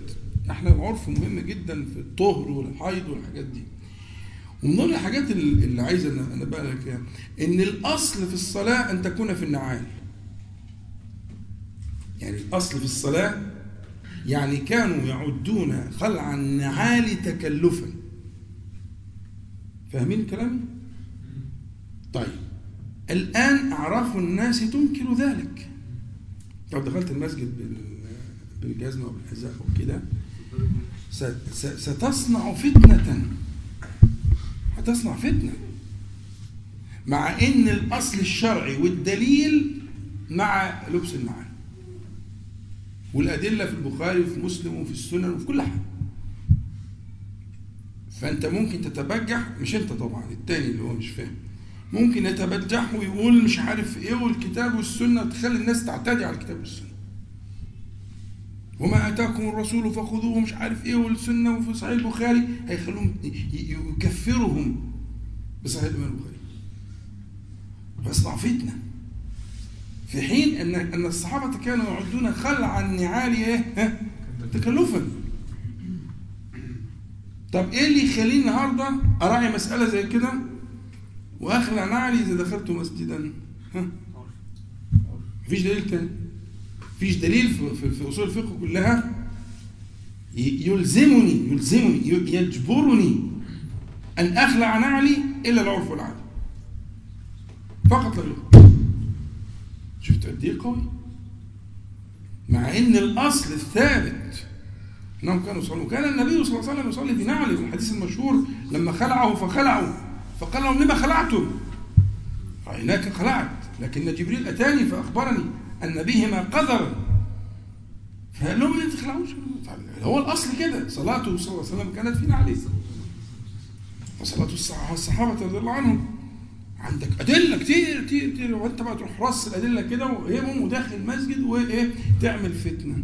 احنا العرف مهم جدا في الطهر والحيض والحاجات دي. ومن ضمن الحاجات اللي عايز أنا بقى لك يعني إن الأصل في الصلاة أن تكون في النعال، يعني الأصل في الصلاة يعني كانوا يعدون خلع النعال تكلفا. فاهمين الكلام؟ طيب الآن أعراف الناس تنكر ذلك. طب دخلت المسجد بالجزمة أو بالحذاء أو كده، ستصنع فتنة، هتصنع فتنة، مع إن الأصل الشرعي والدليل مع لبس النعال، والأدلة في البخاري وفي مسلم وفي السنن وفي كل حاجة. فأنت ممكن تتبجح، مش أنت طبعا، التاني اللي هو مش فاهم ممكن يتبجح ويقول مش عارف إيه والكتاب والسنة، تخلي الناس تعتدي على الكتاب والسنة، وما أتاكم الرسول فخذوه، مش عارف إيه والسنة وفي صحيح البخاري، هيخلوهم يكفرهم بصحيح البخاري، ويصنع فتنة. في حين أن الصحابة كانوا يعدون خلع النعال إيه تكلفا. طب إيه اللي يخليني النهاردة أراعي مسألة زي كده وأخلع نعلي إذا دخلت مسجدا؟ مفيش دليل تاني، مفيش دليل في أصول الفقه كلها يلزمني يجبرني أن أخلع نعلي إلا العرف والعادة فقط لا غير. شفت قد إيه قوي؟ مع إن الأصل الثابت إنهم كانوا يصلوا، كان النبي صلى الله عليه وسلم يصلي بنعله في الحديث المشهور لما خلعه فخلعه فقال لهم لما خلعتم؟ رأيناك خلعت، لكن جبريل أتاني فأخبرني أن بهما قذرا، فقال لهم لا تخلعوش. هو الأصل كده، صلاته صلى الله عليه وسلم كانت في نعله، وصلاة الصحابة رضي الله عنهم عندك ادله كتير كتير كتير، وانت بقى تروح راس الادله كده وهمم داخل المسجد وايه تعمل فتنه.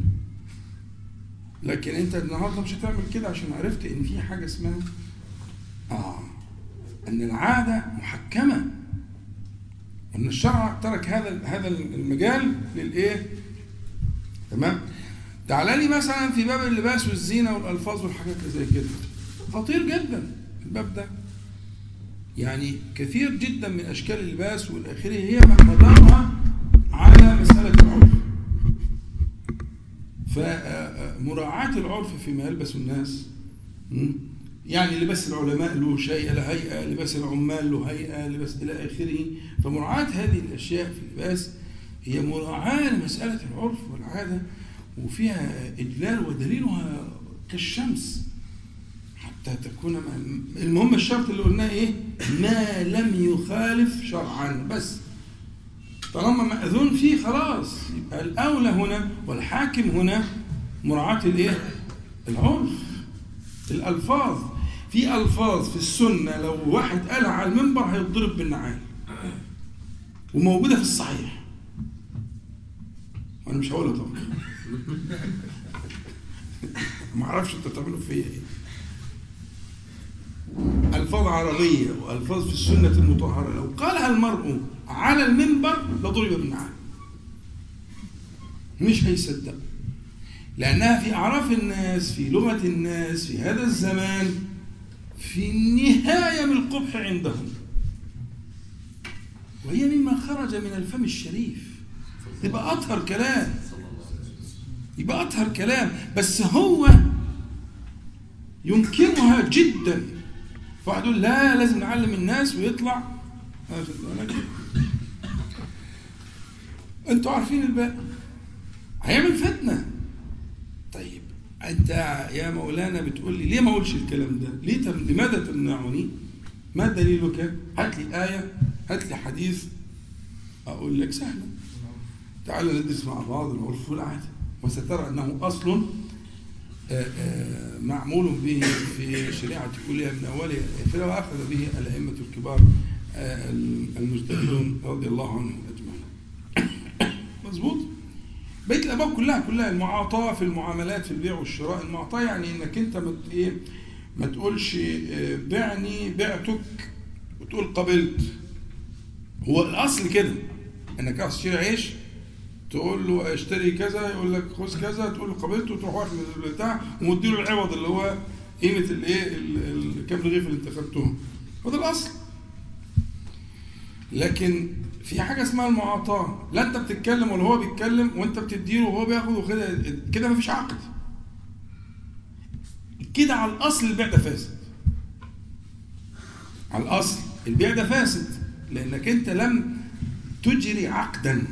لكن انت النهارده مش هتعمل كده عشان عرفت ان في حاجه اسمها ان العاده محكمه، وان الشرع ترك هذا المجال للايه. تمام. تعال لي مثلا في باب اللباس والزينه والالفاظ والحاجات زي كده، خطير جدا الباب ده، يعني كثير جدا من اشكال اللباس والاخره هي مقدمه على مساله العرف. فمراعاه العرف فيما يلبس الناس، يعني لباس العلماء له شيء له هيئه، لباس العمال له هيئه، لباس الى اخره. فمراعاه هذه الاشياء في اللباس هي مراعاه لمساله العرف والعاده، وفيها إجلال ودليلها كالشمس حتى تكون. المهم الشرط اللي قلناه إيه؟ ما لم يخالف شرعا، بس طالما مأذون فيه خلاص يبقى الأولى هنا والحاكم هنا مراعاة الإيه؟ العرف. الألفاظ، في ألفاظ في السنة لو واحد قالها على المنبر هيتضرب بالنعال، وموجودة في الصحيح، وأنا مش هقولها طبعا ما اعرفش انت تعملوا فيها ايه. الفاظ عربيه والفاظ في السنه المطهره لو قالها المرء على المنبر لضرب بالنعال، مش هيصدق، لانها في اعراف الناس، في لغه الناس، في هذا الزمان، في النهايه من القبح عندهم، وهي مما خرج من الفم الشريف، يبقى اطهر كلام، يبقى أطهر كلام، بس هو ينكرها جدا. فواحد يقول لا لازم نعلم الناس ويطلع انتوا عارفين الباقي، هيعمل فتنة. طيب انت يا مولانا بتقول لي ليه ما اقولش الكلام ده؟ لماذا تمنعني؟ ما دليلك؟ هات لي آية، هات لي حديث. اقول لك سهلا، تعالوا ندرس مع بعض العرف والعادة، وسترى أنه أصل معمول به في شريعة كلها من أولها إلى آخرها، وأخذ به الأئمة الكبار المجتهدون رضي الله عنهم أجمعين. مظبوط. بقية الأبواب كلها المعاطاة في المعاملات، في البيع والشراء. المعاطاة يعني إنك أنت ما تقولش بعني بعتك وتقول قبلت، هو الأصل كده إنك عايز تشتري عيش تقول له اشتري كذا، يقول لك خذ كذا، تقول له قبلته، وتروح واحد من البتاع ومدي له العوض اللي هو قيمه الايه كام رغيف اللي انت خدتهم، وده الاصل. لكن في حاجه اسمها المعاطاه، لا انت بتتكلم ولا هو بيتكلم، وانت بتديله وهو بياخد وكده، كده مفيش عقد، كده على الاصل البيع ده فاسد، على الاصل البيع ده فاسد، لانك انت لم تجري عقدا،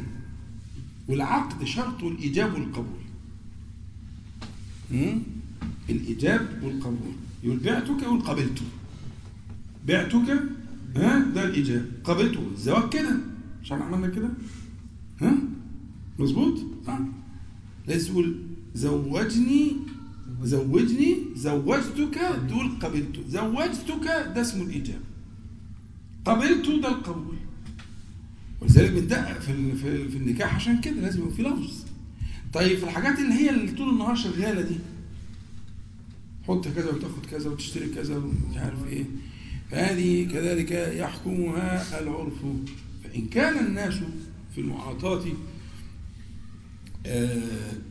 والعقد شرطه الإجاب والقبول. الإجاب والقبول، يقول بعتك يقول قبلته، بعتك ده الإجاب، قبلته الزواج كده، مش عملنا كده؟ مظبوط؟ لازم يقول زوجني، زوجتك، تقول قبلته، زوجتك ده اسمه الإجاب، قبلته ده القبول. ولذلك بندقق في النكاح، عشان كده لازم يبقى في لفظ. طيب في الحاجات اللي هي اللي طول النهار شغاله دي، حط كذا وتاخد كذا وتشتري كذا ومش عارف ايه، هذه كذلك يحكمها العرف. فان كان الناس في المعاطاه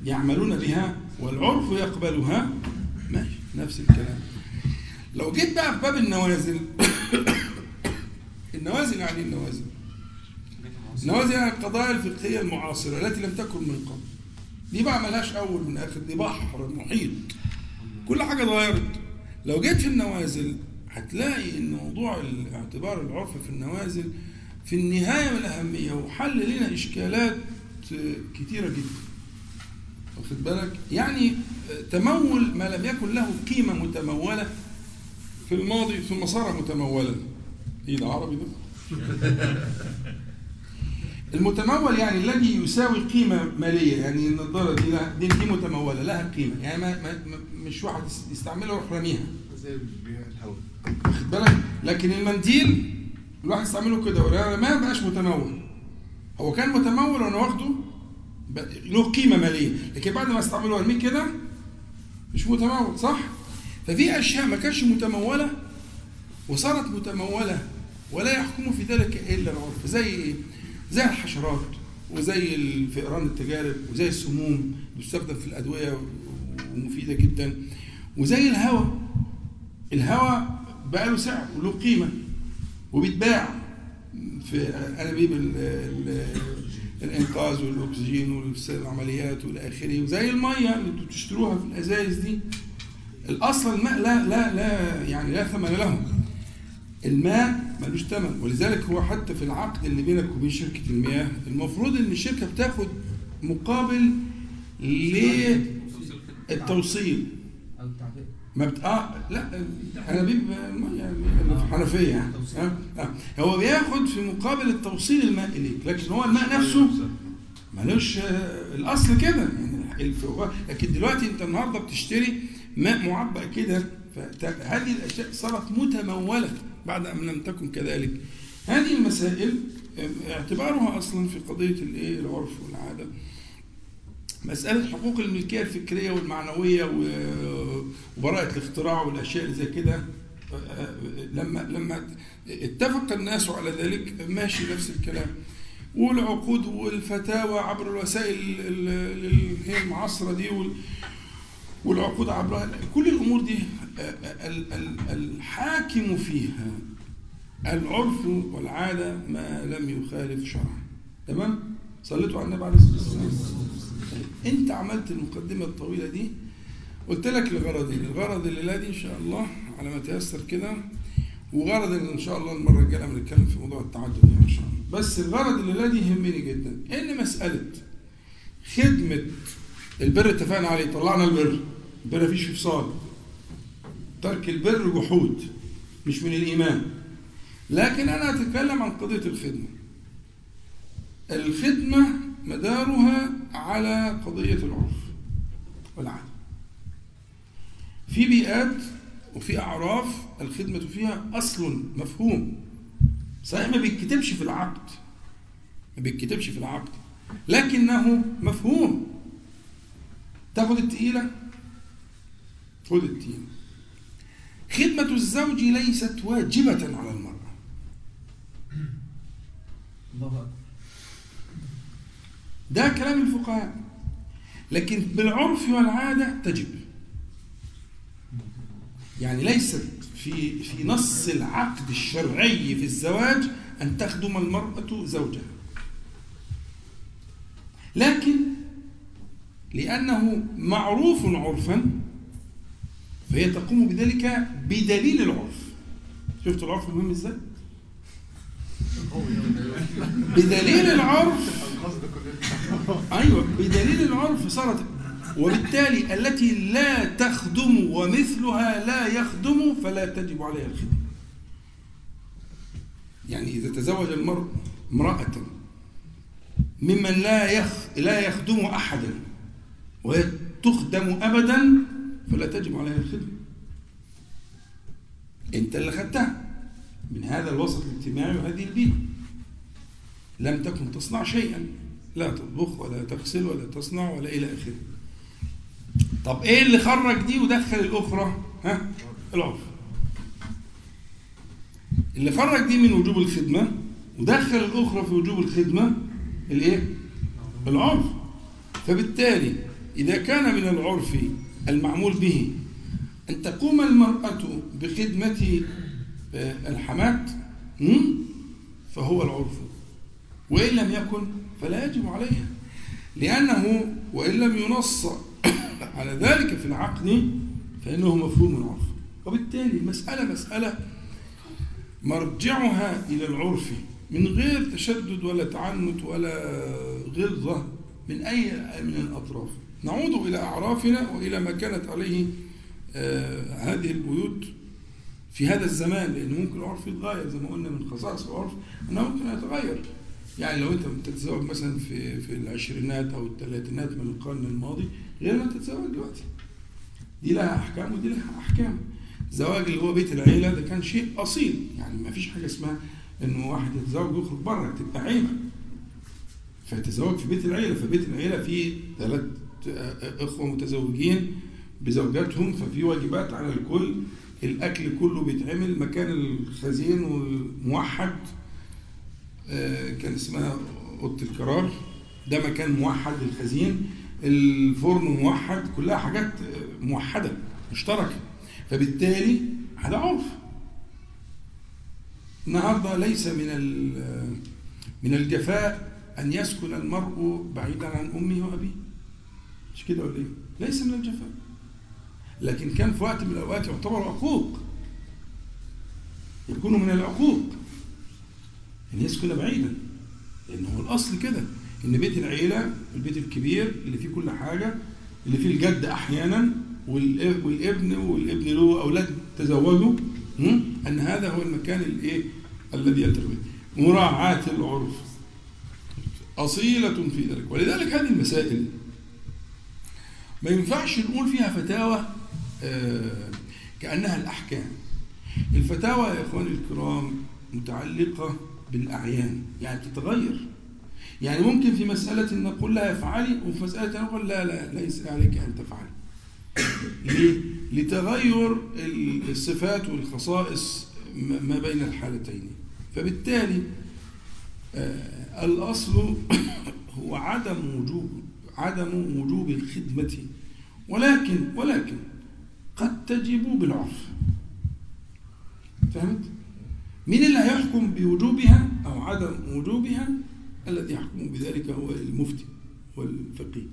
يعملون بها والعرف يقبلها، ماشي نفس الكلام. لو جيت بقى في باب النوازل النوازل يعني النوازل نوازل القضايا الفقهية المعاصرة التي لم تكن من قبل، دي بقى ملهاش أول من آخر، دي بحر محيط، كل حاجة اتغيرت. لو جيت في النوازل هتلاقي إن موضوع اعتبار العرف في النوازل في النهاية من الأهمية، وحل لنا إشكالات كتيرة جدا، واخد بالك؟ يعني تمول ما لم يكن له قيمة متمولة في الماضي ثم صار متمولا. إيه ده عربي ده؟ المتمول يعني الذي يساوي قيمة مالية، يعني النظارة دي متمولة لها قيمة، يعني ما مش واحد يستعملها ويروح راميها، واخد بالك؟ لكن المنديل الواحد استعمله كده ما بقاش متمول. هو كان متمول وانا واخده له قيمه ماليه، لكن بعد ما استعمله وارميه كده مش متمول، صح؟ ففي اشياء ما كانتش متموله وصارت متموله ولا يحكم في ذلك الا العرف، زي الحشرات وزي الفئران التجارب وزي السموم بتستخدم في الادويه ومفيده جدا، وزي الهواء بقى له سعر وله قيمه وبيتباع في انابيب الانقاذ والاكسجين والعمليات والاخره، وزي الميه اللي انتوا بتشتروها في الازايز دي. الاصل الماء لا لا لا يعني لا ثمن له، الماء ملوش ثمن، ولذلك هو حتى في العقد اللي بينك وبين شركه المياه المفروض ان الشركه بتاخد مقابل للتوصيل او التعبئه، ما لا انابيب الميه في الحنفيه يعني هو بياخد في مقابل التوصيل الماء اليك، لكن هو الماء نفسه ملوش الاصل كده يعني. لكن دلوقتي انت النهارده بتشتري ماء معبأ كده، فهذه الاشياء صارت متموله بعد ان لم تكن كذلك. هذه المسائل اعتبارها اصلا في قضيه العرف والعاده. مساله حقوق الملكيه الفكريه والمعنويه وبراءه الاختراع والاشياء اللي زي كده، لما اتفق الناس على ذلك ماشي نفس الكلام. والعقود والفتاوى عبر الوسائل اللي هي المعاصره دي والعقود عبرها، كل الامور دي الحاكم فيها العرف والعاده ما لم يخالف شرعا. تمام؟ صليتوا على النبي عليه الصلاه والسلام. انت عملت المقدمه الطويله دي، قلت لك الغرض الليله دي ان شاء الله على ما تيسر كده، وغرض ان شاء الله المره الجايه بنتكلم في موضوع التعدد ان شاء الله. بس الغرض الليله دي يهمني جدا، ان مساله خدمه البر اتفقنا عليه، طلعنا البر مفيش فصال، ترك البر جحود مش من الإيمان. لكن أنا أتكلم عن قضية الخدمة مدارها على قضية العرف والعادة. في بيئات وفي أعراف الخدمة فيها أصل مفهوم صحيح، ما بيتكتبش في العقد لكنه مفهوم. تاخد التقيلة. خدمة الزوج ليست واجبة على المرأة. ده كلام الفقهاء، لكن بالعرف والعادة تجب. يعني ليست في نص العقد الشرعي في الزواج أن تخدم المرأة زوجها، لكن لأنه معروف عرفا فهي تقوم بذلك بدليل العرف. شفتوا العرف مهم ازاي؟ بدليل العرف. ايوه، بدليل العرف صارت، وبالتالي التي لا تخدم ومثلها لا يخدم فلا تجب عليها الخدمة. يعني اذا تزوج المرء امرأة ممن لا يخدم احدا وهي تخدم أبدا فلا تجب عليها الخدمة، أنت اللي خدتها من هذا الوسط الاجتماعي وهذه البيئة، لم تكن تصنع شيئا، لا تطبخ ولا تغسل ولا تصنع ولا إلى آخره. طب إيه اللي خرج دي ودخل الأخرى؟ العرف اللي خرج دي من وجوب الخدمة ودخل الأخرى في وجوب الخدمة العرف. فبالتالي إذا كان من العرف المعمول به أن تقوم المرأة بخدمة الحماة فهو العرف، وإن لم يكن فلا يجب عليها، لأنه وإن لم ينص على ذلك في العقد فإنه مفهوم العرف. وبالتالي المسألة مسألة مرجعها إلى العرف من غير تشدد ولا تعنت ولا غلظة من أي من الأطراف. نعود إلى أعرافنا وإلى ما كانت عليه هذه البيوت في هذا الزمان، لأن ممكن العرف يتغير زي ما قلنا، من خصائص العرف أنه ممكن يتغير. يعني لو أنت بتتزوج مثلا في العشرينات أو الثلاثينات من القرن الماضي غير ما تتزوج دلوقتي، دي لها أحكام ودي لها أحكام. الزواج اللي هو بيت العيلة ده كان شيء أصيل، يعني ما فيش حاجة اسمها انه واحد يتزوج ويخرج بره تبقى عيبه، فيتزوج في بيت العيله، فبيت العيله فيه 3 اخوه متزوجين بزوجاتهم، ففي واجبات على الكل. الاكل كله بيتعمل مكان الخزين والموحد، كان اسمها اوضه الكرار، ده مكان موحد للخزين، الفرن موحد، كلها حاجات موحده مشتركه. فبالتالي هذا عرف. النهارده ليس من الجفاء ان يسكن المرء بعيدا عن امه وابيه، مش كده ولا ايه؟ ليس من الجفاء، لكن كان في وقت من الاوقات يعتبر عقوق، يكون من العقوق ان يسكن بعيدا، لانه الاصل كده ان بيت العيله البيت الكبير اللي فيه كل حاجه، اللي فيه الجد احيانا والابن له اولاد تزوجوا، ان هذا هو المكان الايه الذي يلتقي، مراعاه العرف اصيله في ذلك. ولذلك هذه المسائل ما ينفعش نقول فيها فتاوى كأنها الأحكام. الفتاوى يا إخواني الكرام متعلقة بالأعيان، يعني تتغير، يعني ممكن في مسألة نقول لها افعلي وفي مسألة نقول لا ليس عليك أن تفعلي، لتغير الصفات والخصائص ما بين الحالتين. فبالتالي الأصل هو عدم وجوب الخدمة، ولكن قد تجب بالعرف. فهمت؟ من اللي هيحكم بوجوبها أو عدم وجوبها؟ الذي يحكم بذلك هو المفتي والفقيه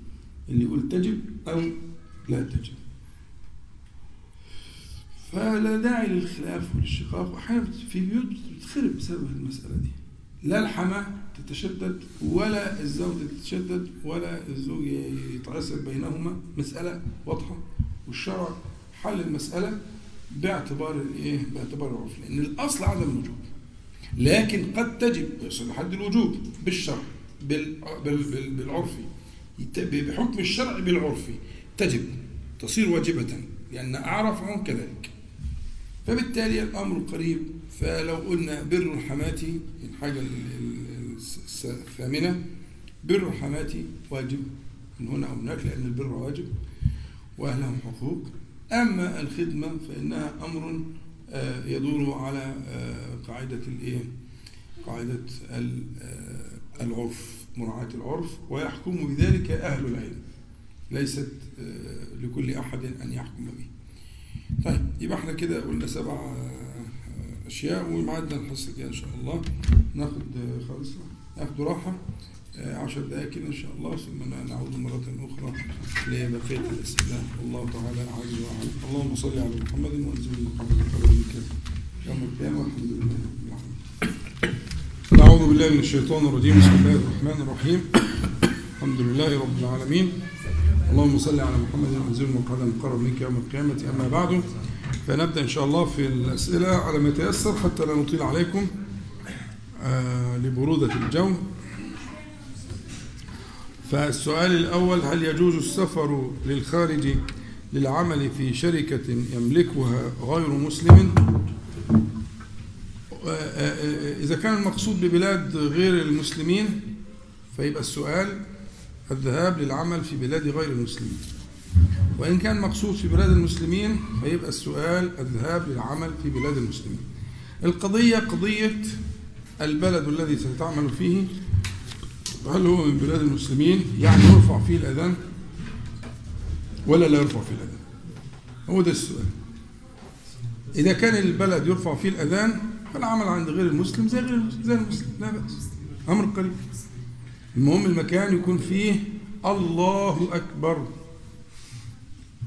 اللي يقول تجب أو لا تجب. فلا داعي للخلاف والشقاق، وأحيانا في بيوت بتتخرب بسبب المسألة دي، لا الحمى تتشدد ولا الزوج تتشدد ولا الزوج يتعصب بينهما. مسألة واضحة، والشرع حل المسألة باعتبار العرف، لأن الأصل عدم الوجوب، لكن قد تجب يصل لحد الوجوب بالشرع بالعرفي، بحكم الشرع بالعرفي تجب، تصير واجبة لأن أعرف عن كذلك. فبالتالي الأمر قريب. فلو قلنا بر الحماة، الحاجة الثامنة، بر الحماة واجب من هنا أو هناك، لأن البر واجب وأهلهم حقوق. أما الخدمة فإنها أمر يدور على قاعدة العرف، مراعاة العرف، ويحكم بذلك أهل العلم، ليست لكل أحد أن يحكم به. طيب، يبقى احنا كده قلنا 7 أشياء، ومعدنا الحصة كده إن شاء الله ناخد راحة 10 دقائق كده إن شاء الله، ثم نعود مرة أخرى لبقية الأسئلة. والله تعالى عز وجل. اللهم صل على محمد وأنزل محمد قبلك يوم القيامة. الحمد لله. نعوذ بالله من الشيطان الرجيم. بسم الله الرحمن الرحيم. الحمد لله رب العالمين. اللهم صل على محمد وأنزل محمد قرب منك يوم القيامة. أما بعد، فنبدأ إن شاء الله في الأسئلة على ما يتيسر حتى لا نطيل عليكم لبرودة الجو. فالسؤال الأول: هل يجوز السفر للخارج للعمل في شركة يملكها غير مسلم إذا كان المقصود ببلاد غير المسلمين؟ فيبقى السؤال الذهاب للعمل في بلاد غير المسلمين، وإن كان مقصود في بلاد المسلمين فيبقى السؤال الذهاب للعمل في بلاد المسلمين. القضية قضية البلد الذي ستعمل فيه، هل هو من بلاد المسلمين، يعني يرفع فيه الأذان ولا لا يرفع فيه الأذان؟ هو ده السؤال. إذا كان البلد يرفع فيه الأذان فالعمل عند غير المسلم زي المسلم، لا بأس، أمر قريب. المهم المكان يكون فيه الله أكبر.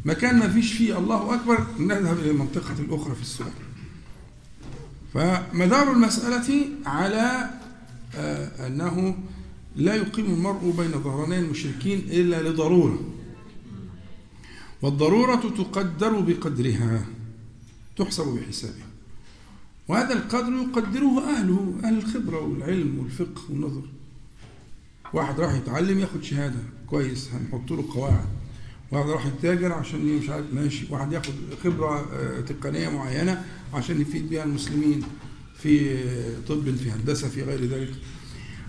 مكان ما فيش فيه الله أكبر نذهب إلى المنطقة الأخرى في السؤال. فمدار المسألة على أنه لا يقيم المرء بين ظهراني المشركين إلا لضرورة، والضرورة تقدر بقدرها، تحسب بحسابها، وهذا القدر يقدره أهل الخبرة والعلم والفقه والنظر. واحد راح يتعلم ياخد شهادة كويس، هنحط له قواعد. واحد راح يتاجر عشان مش عارف ماشي، واحد ياخد خبرة تقنية معينة عشان يفيد بها المسلمين. في طب، في هندسة، في غير ذلك،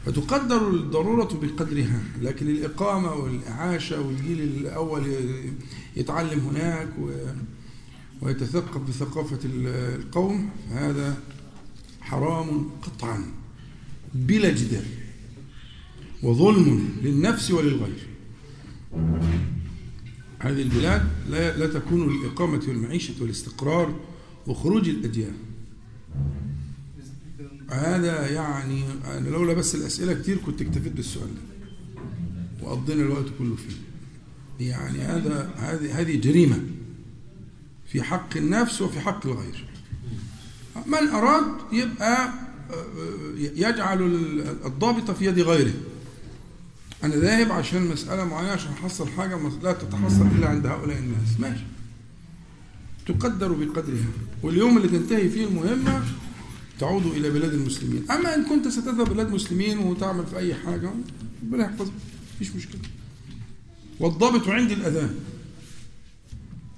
فتقدر الضرورة بقدرها. لكن الإقامة والإعاشة والجيل الأول يتعلم هناك ويتثقف بثقافة القوم، هذا حرام قطعا بلا جدال، وظلم للنفس وللغير. هذه البلاد لا تكون للإقامة والمعيشة والاستقرار وخروج الأديان. هذا يعني أنا لولا بس الأسئلة كتير كنت اكتفيت بالسؤال ده وقضينا الوقت كله فيه. يعني هذا هذه جريمة في حق النفس وفي حق الغير. من أراد يبقى يجعل الضابط في يد غيره. أنا ذاهب عشان مسألة معينة، عشان أحصل حاجة لا تتحصل إلا عند هؤلاء الناس، ماشي، تقدر بقدرها، واليوم اللي تنتهي فيه المهمة تعود إلى بلاد المسلمين. أما إن كنت ستذهب بلاد مسلمين وتعمل في أي حاجة ربنا يحفظك، مفيش مشكلة. والضابط عندي الأذان،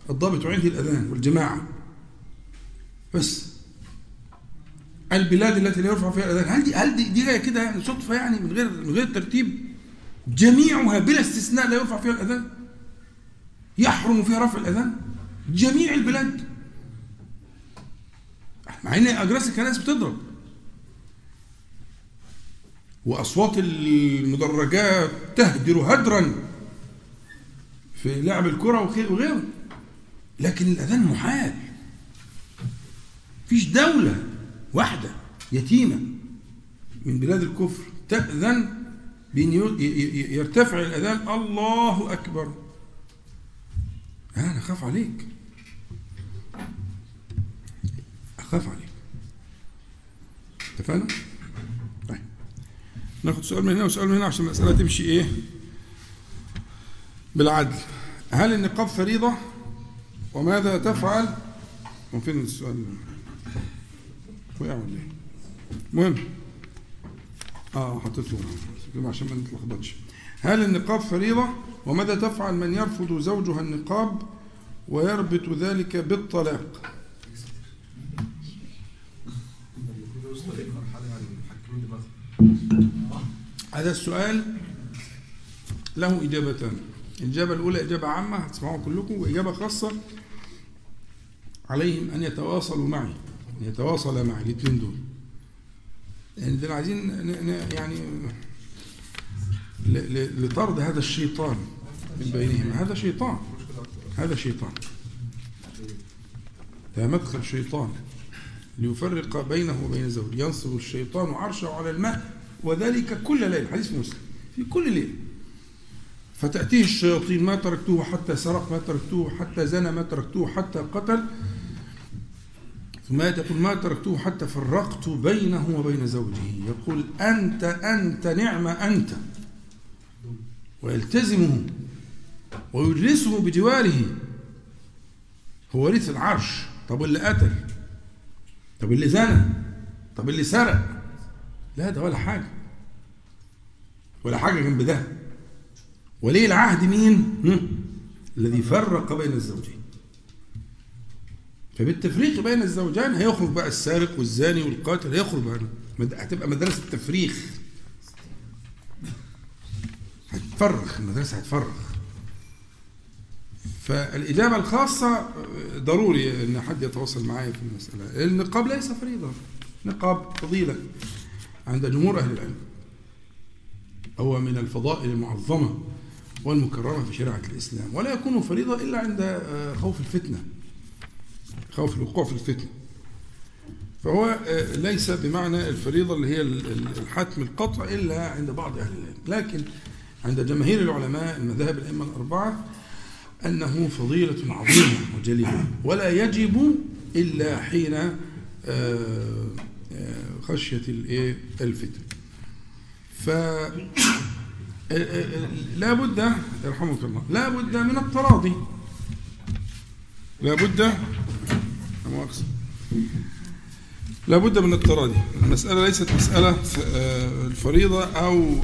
الضابط عندي الأذان والجماعة بس. البلاد التي لا يرفع فيها الأذان، هل دي كده يعني صدفة، يعني من غير ترتيب؟ جميعها بلا استثناء لا يرفع فيها الأذان، يحرم فيها رفع الأذان جميع البلاد، مع ان اجراس الكنائس بتضرب واصوات المدرجات تهدر هدرا في لعب الكره وغيره، لكن الأذان محال. مفيش دولة واحدة يتيمة من بلاد الكفر تأذن بين يرتفع الأذان الله أكبر. أنا أخاف عليك. اتفقنا؟ طيب ناخد سؤال من هنا وسؤال من هنا عشان المسألة تمشي إيه بالعدل. هل النقاب فريضة وماذا تفعل؟ وفين السؤال؟ وقع ولا إيه؟ المهم حطيته عشان ما نتلخبطش. هل النقاب فريضة وماذا تفعل من يرفض زوجها النقاب ويربط ذلك بالطلاق؟ هذا السؤال له إجابتان. الإجابة الأولى إجابة عامة هتسمعوها كلكم، وإجابة خاصة عليهم أن يتواصلوا معي، الاثنين دول، يعني دول عايزين يعني لطرد هذا الشيطان من بينهم. هذا شيطان، ده مدخل شيطان ليفرق بينه وبين زوجه. ينصب الشيطان عرشه على الماء وذلك كل ليل، حديث مسلم، في كل ليل. فتأتيه الشياطين ما تركته حتى سرق، ما تركته حتى زنى، ما تركته حتى قتل، ثم يقول ما تركته حتى فرقت بينه وبين زوجه. يقول أنت نعم أنت، ويلتزمه ويجلسه بجواره. هو ريث العرش. طب اللي قتل، طب اللي زنى، طب اللي سرق، لا ده ولا حاجة جنب ده. وليه العهد مين؟ الذي فرق بين الزوجين. فبالتفريق بين الزوجان هيخرج بقى السارق والزاني والقاتل، هيخرج بقى، هتبقى مدرسة التفريخ، هتفرخ المدرسة، هتفرخ. فالإجابة الخاصة ضروري أن حد يتواصل معايا في المسألة. النقاب ليس فريضة، نقاب فضيلة عند جمهور أهل العلم، هو من الفضائل المعظمة والمكرمة في شريعة الإسلام، ولا يكون فريضة إلا عند خوف الفتنة، خوف الوقوع في الفتنة. فهو ليس بمعنى الفريضة اللي هي الحتم القطع إلا عند بعض أهل العلم، لكن عند جماهير العلماء المذاهب الأئمة الأربعة أنه فضيلة عظيمة وجليلة، ولا يجب إلا حين خشية الفتنة. فلا بد، يرحمك الله، لا بد من التراضي، لا بد من التراضي. المسألة ليست مسألة الفريضة أو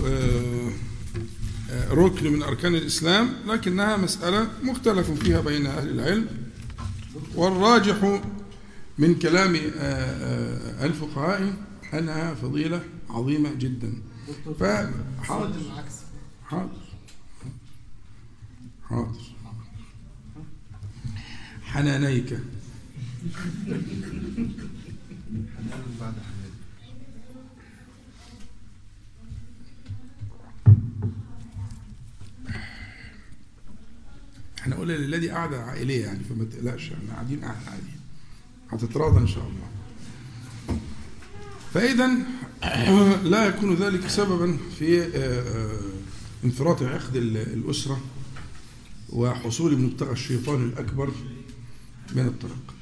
ركن من أركان الإسلام، لكنها مسألة مختلف فيها بين أهل العلم، والراجح من كلام الفقهاء أنها فضيلة عظيمة جدا. فحاضر حاضر حاضر حنانيك حنان بعد حنان. احنا قلنا للذي قاعدة عائلية يعني، فما تقلقش، احنا قاعدين قاعدة عائلية هتتراضى ان شاء الله. فاذا لا يكون ذلك سببا في انفراط عقد الأسرة وحصول مبتغى الشيطان الأكبر من الطلاق،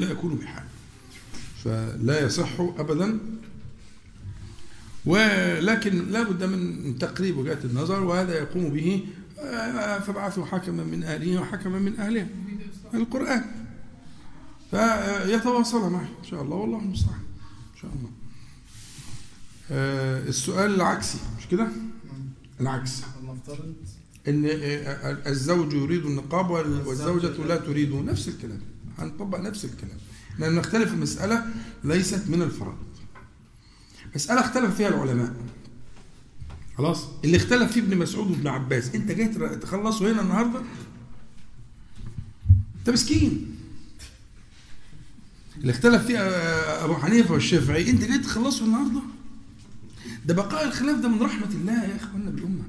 لا يكون بحال، فلا يصح أبدا. ولكن لا بد من تقريب وجهات النظر، وهذا يقوم به فبعثوا حكما من أهله وحكما من أهلها، القرآن، فيتواصل معه إن شاء الله، والله المستعان إن شاء الله. السؤال العكسي مش كده؟ العكس، إن الزوج يريد النقاب والزوجة لا تريد، نفس الكلام، هنطبق نفس الكلام، لأن نختلف المسألة ليست من الفرائض، مسألة اختلف فيها العلماء، خلاص، اللي اختلف فيه ابن مسعود وابن عباس، أنت جاي تخلصوا هنا النهاردة؟ أنت مسكين. اللي اختلف فيه أبو حنيفة والشافعي، أنت جاي تخلصوا النهاردة؟ ده بقاء الخلاف ده من رحمة الله يا إخواننا بالأمة.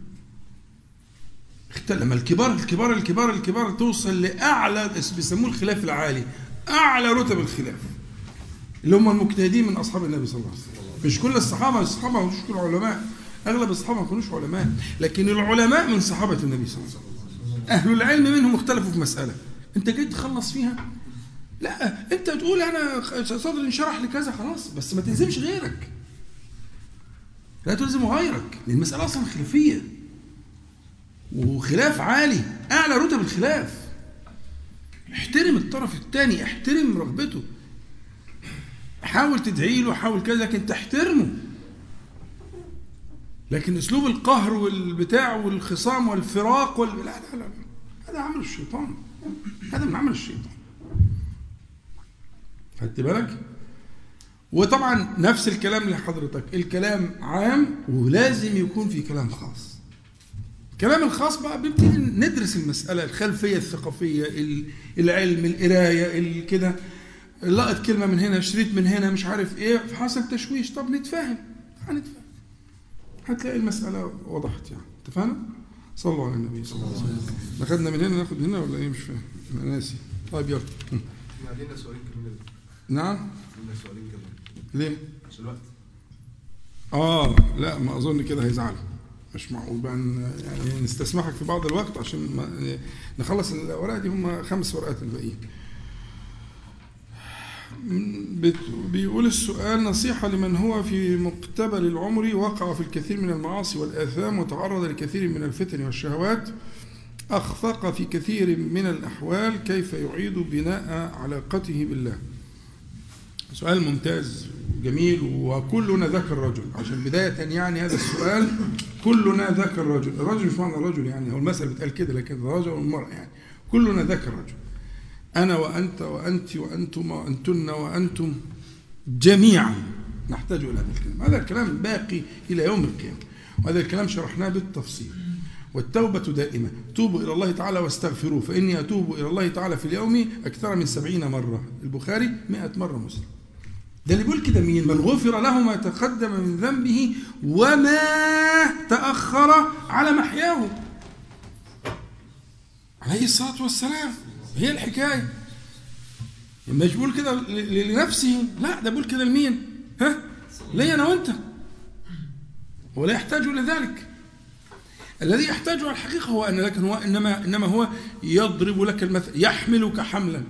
لما الكبار الكبار الكبار الكبار توصل لأعلى، بيسموه الخلاف العالي، أعلى رتب الخلاف، اللي هم المجتهدين من أصحاب النبي صلى الله عليه وسلم. مش كل الصحابة مش كل العلماء، أغلب الصحابة ما كانوش علماء، لكن العلماء من صحابة النبي صلى الله عليه وسلم، أهل العلم منهم اختلفوا في مسألة، أنت جاي تخلص فيها؟ لا، أنت تقول أنا صدري انشرح لكذا خلاص، بس ما تلزمش غيرك، لا تلزم غيرك، لأن المسألة أصلا خلافية وخلاف عالي، أعلى رتب الخلاف. احترم الطرف الثاني، احترم رغبته، حاول تدعي له، حاول كذا، لكن تحترمه. لكن أسلوب القهر والبتاع والخصام والفراق لا لا لا، هذا عمل الشيطان، هذا من عمل الشيطان، خدت بالك؟ وطبعا نفس الكلام لحضرتك، الكلام عام ولازم يكون في كلام خاص. الكلام الخاص بقى بنبتدي ندرس المسألة، الخلفية الثقافية، العلم، القراية، كده لقيت كلمة من هنا، شريط من هنا، مش عارف ايه، فحصل تشويش، طب نتفاهم، هنتفاهم، هتلاقي المسألة وضحت يعني، اتفقنا؟ صلوا على النبي صلى الله عليه وسلم. ناخدنا من هنا، ناخد هنا ولا ايه؟ مش فاهم، انا ناسي. طيب يلا، عندنا سؤالين كمان. نعم؟ عندنا سؤالين كمان. ليه؟ عشان الوقت. لا ما أظن كده هيزعلوا. مش معقول بقى يعني نستسمحك في بعض الوقت عشان ما نخلص الأوراق دي، هم 5 ورقات الباقيين. بيقول السؤال: نصيحة لمن هو في مقتبل العمر، وقع في الكثير من المعاصي والآثام، وتعرض لكثير من الفتن والشهوات، أخفق في كثير من الأحوال، كيف يعيد بناء علاقته بالله؟ سؤال ممتاز جميل، وكلنا ذاك الرجل. عشان بداية يعني هذا السؤال، كلنا ذاك الرجل، الرجل مش معنى الرجل يعني، هو المثل بيتقال كده، لكن الرجل والمرأة يعني، كلنا ذاك الرجل، أنا وأنت وأنت وأنتم وأنتن وأنتم جميعا نحتاج إلى هذا الكلام. هذا الكلام باقي إلى يوم القيامة، وهذا الكلام شرحناه بالتفصيل. والتوبة دائمة، توبوا إلى الله تعالى واستغفروه، فإني أتوب إلى الله تعالى في اليوم أكثر من 70 مرة، البخاري 100 مرة مسلم. ده اللي بيقول كده مين؟ من غفر له ما تقدم من ذنبه وما تأخر على محياه عليه الصلاة والسلام. هي الحكاية مش بيقول كده لنفسه، لا ده بيقول كده لمين؟ ها؟ ليه أنا وأنت؟ ولا يحتاج لذلك. الذي يحتاجه على الحقيقة هو أن، لكن هو إنما هو يضرب لك المثل، يحملك حملا.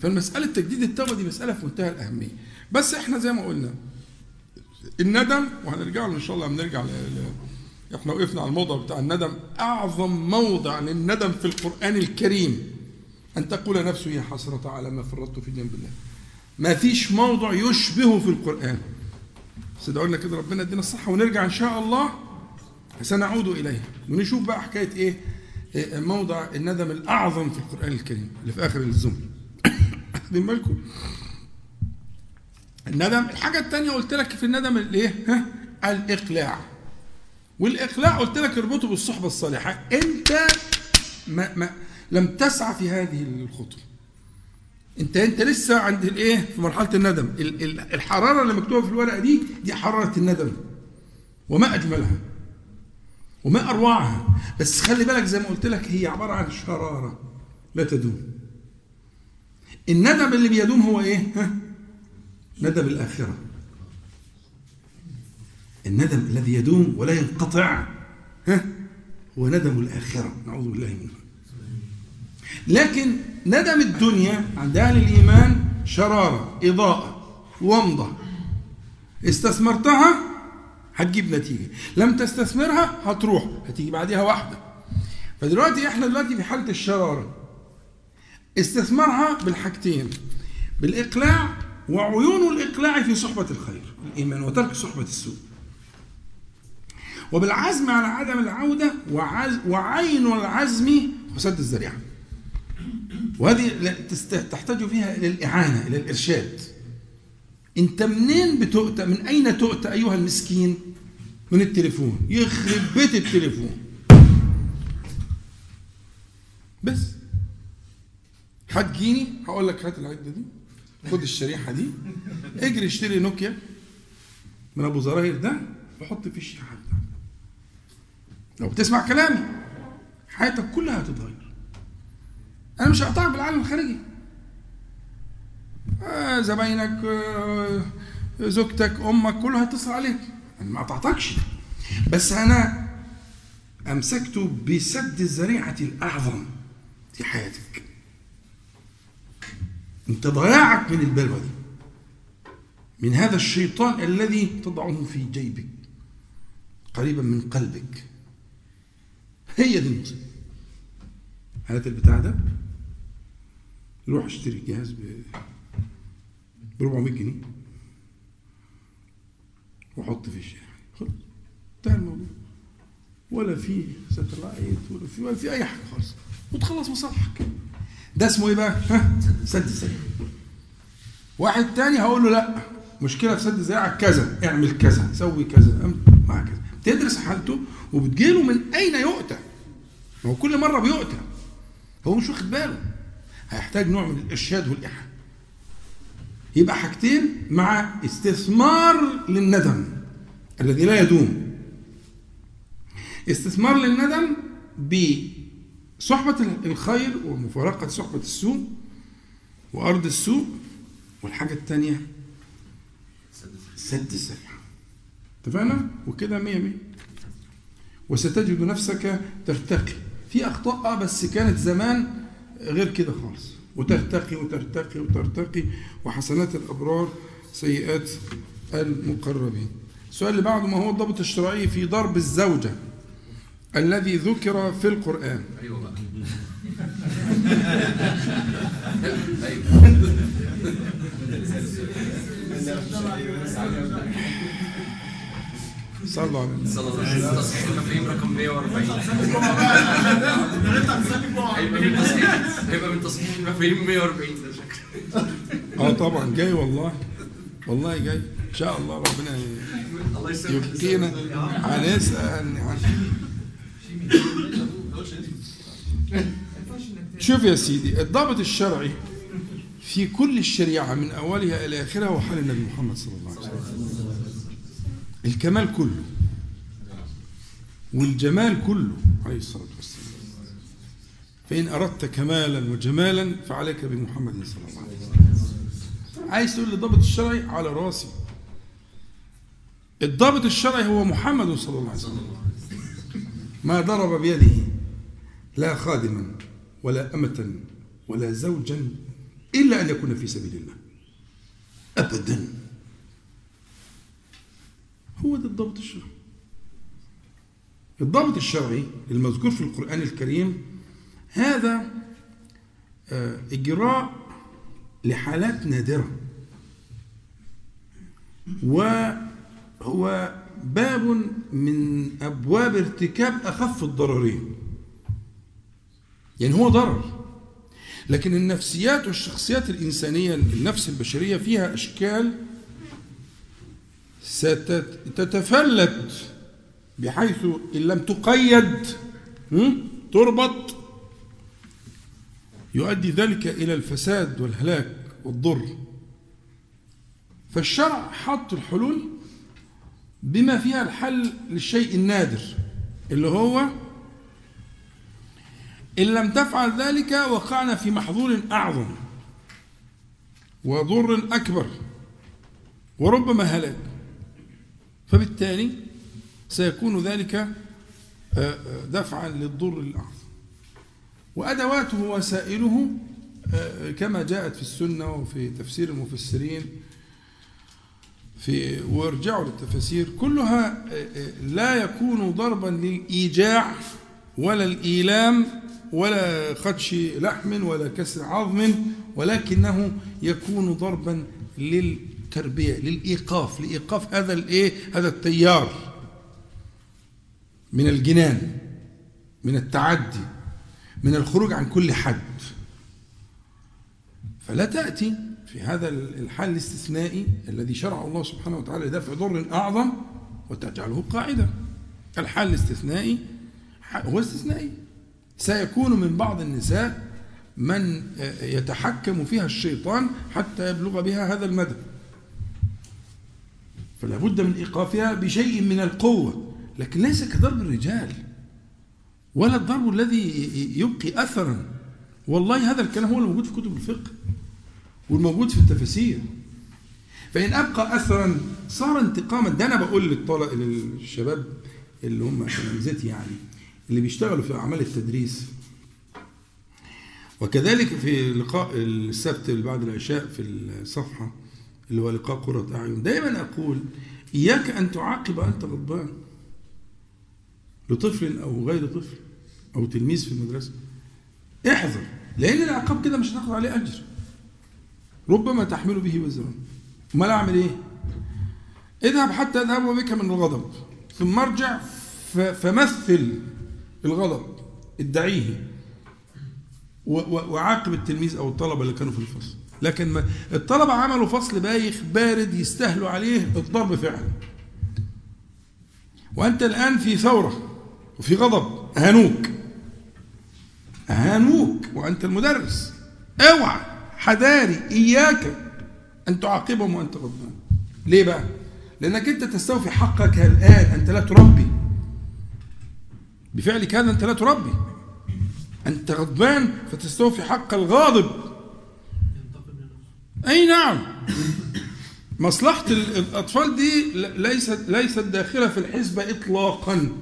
فالمسألة تجديد التوبة دي مسألة في منتهى الأهمية. بس إحنا زي ما قلنا الندم، وهنرجع له إن شاء الله، بنرجع إحنا وقفنا على الموضوع بتاع الندم، أعظم موضع للندم في القرآن الكريم أن تقول نفسه يا حسرة على ما فرطت في جنب الله. ما فيش موضوع يشبهه في القرآن. بس ادعوا لنا كده ربنا يدينا الصحة، ونرجع إن شاء الله سنعود إليه ونشوف بقى حكاية إيه موضع الندم الأعظم في القرآن الكريم اللي في آخر الزمن. واخدين بالكم؟ الندم. الحاجه الثانيه قلت لك في الندم الايه؟ الاقلاع. والاقلاع قلت لك اربطه بالصحبه الصالحه. انت ما لم تسعى في هذه الخطوه. انت لسه عند الايه؟ في مرحله الندم. الحراره اللي مكتوبه في الورقه دي حراره الندم. وما اجملها وما اروعها. بس خلي بالك زي ما قلت لك هي عباره عن شراره لا تدوم. الندم اللي بيدوم هو ايه؟ ندم الاخره. الندم الذي يدوم ولا ينقطع هو ندم الاخره، نعوذ بالله منه. لكن ندم الدنيا عند اهل الايمان شراره، اضاءه، ومضه. استثمرتها هتجيب نتيجه، لم تستثمرها هتروح، هتيجي بعدها واحده. فدلوقتي احنا دلوقتي في حاله الشراره. استثمرها بالحاجتين، بالاقلاع، وعيون الاقلاع في صحبه الخير، الايمان، وترك صحبه السوء. وبالعزم على عدم العوده، وعين العزم وسد الذريعه. وهذه تحتاج فيها الى الاعانه، الى الارشاد. انت منين بتؤتى؟ من اين تؤتى ايها المسكين؟ من التليفون. يخرب بيت التليفون. بس هتجيني هقول لك هات العده دي، خد الشريحه دي، اجري اشتري نوكيا من ابو زراير ده وحط فيه الشريحه ده. لو بتسمع كلامي حياتك كلها هتتغير. أنا مش هقطعك بالعالم الخارجي. زباينك، زوجتك، أمك، كله هيتصل عليك. أنا ما قطعتكش، بس أنا أمسكت بسد الذريعة الأعظم في حياتك. أنت ضياعك من البلوى دي، من هذا الشيطان الذي تضعه في جيبك قريبا من قلبك. هي دي المصيبة. هات البتاع ده، روح اشتري جهاز ب 400 جنيه وحط في الشارع، خلاص انتهى الموضوع. ولا في ساتلايت ولا في اي حاجه خالص، وتخلص مصالحك. ده اسمه ايه بقى؟ سد الذريعه. واحد تاني هقول له لا، مشكله في سد الذريعه كذا، اعمل كذا، سوي كذا، وهكذا. تدرس حالته وبتجيله من اين يؤتى. ما هو كل مره بيؤتى، هو مش واخد باله. هيحتاج نوع من الارشاد والاحاء. يبقى حاجتين مع استثمار للندم الذي لا يدوم. استثمار للندم بصحبه الخير ومفارقه صحبه السوء وارض السوء. والحاجه الثانيه سد الذريعه. اتفقنا؟ وكده 100. وستجد نفسك ترتقي في اخطاء، بس كانت زمان غير كده خالص، وترتقي وترتقي وترتقي، وحسنات الابرار سيئات المقربين. السؤال اللي بعده، ما هو الضابط الشرعي في ضرب الزوجه الذي ذكر في القران؟ ايوه بقى. صلى على النبي صلى الله عليه وسلم. تصحيح التفريم رقم 140. هيبقى من تصحيح التفريم 140 ده شكله. طبعا جاي، والله جاي ان شاء الله. ربنا يبقينا على سألني. شوف يا سيدي، الضابط الشرعي في كل الشريعه من اولها الى اخرها هو حال النبي محمد صلى الله عليه وسلم. الكمال كله والجمال كله عليه الصلاة والسلام. فإن أردت كمالا وجمالا فعليك بمحمد صلى الله عليه وسلم. عايز تقول الضابط الشرعي؟ على راسي. الضابط الشرعي هو محمد صلى الله عليه وسلم. ما ضرب بيده لا خادما ولا أمة ولا زوجا إلا أن يكون في سبيل الله أبدا. هو ده الضابط الشرعي. الضابط الشرعي المذكور في القرآن الكريم هذا إجراء لحالات نادرة، وهو باب من أبواب ارتكاب أخف الضررين. يعني هو ضرر، لكن النفسيات والشخصيات الإنسانية النفس البشرية فيها أشكال ستتفلت بحيث إن لم تقيد تربط يؤدي ذلك إلى الفساد والهلاك والضر. فالشرع حط الحلول بما فيها الحل للشيء النادر اللي هو إن لم تفعل ذلك وقعنا في محظور أعظم وضر أكبر وربما هلاك، فبالتالي سيكون ذلك دفعا للضر الأعظم. وأدواته ووسائله كما جاءت في السنة وفي تفسير المفسرين وارجعوا للتفسير كلها لا يكون ضربا للإيجاع ولا الإيلام ولا خدش لحم ولا كسر عظم، ولكنه يكون ضربا للتربية لإيقاف هذا التيار من الجنان من التعدي من الخروج عن كل حد. فلا تأتي في هذا الحال الاستثنائي الذي شرعه الله سبحانه وتعالى لدفع ضر أعظم وتجعله قاعدة. الحال الاستثنائي هو استثنائي، سيكون من بعض النساء من يتحكم فيها الشيطان حتى يبلغ بها هذا المدى، فلا بد من إيقافها بشيء من القوة، لكن ليس كضرب الرجال ولا الضرب الذي يبقي أثرا. والله هذا الكلام هو الموجود في كتب الفقه والموجود في التفسير. فإن أبقى أثرا صار انتقاما. ده أنا بقول للشباب اللي هم تلامذتي يعني اللي بيشتغلوا في أعمال التدريس، وكذلك في لقاء السبت بعد العشاء في الصفحة اللي هو لقاء قرة أعين، دائما أقول إياك أن تعاقب أنت غضبان لطفل أو غير طفل أو تلميذ في المدرسة. احذر، لأن العقاب كده مش هتاخد عليه أجر، ربما تحمل به وزرا. ما لا أعمل إيه؟ اذهب حتى أذهب وبك من الغضب ثم ارجع فمثل الغضب ادعيه وعاقب التلميذ أو الطلبة اللي كانوا في الفصل. لكن الطلبة عملوا فصل بايخ بارد يستهلوا عليه الضرب فعلا، وأنت الآن في ثورة وفي غضب، أهانوك وأنت المدرس. اوعى، حذاري، إياك أن تعاقبهم وأنت غضبان. ليه بقى؟ لأنك أنت تستوفي حقك الآن، أنت لا تربي بفعلك هذا، أنت لا تربي، أنت غضبان فتستوفي حق الغاضب. أي نعم، مصلحة الأطفال دي ليست داخلة في الحسبة إطلاقا.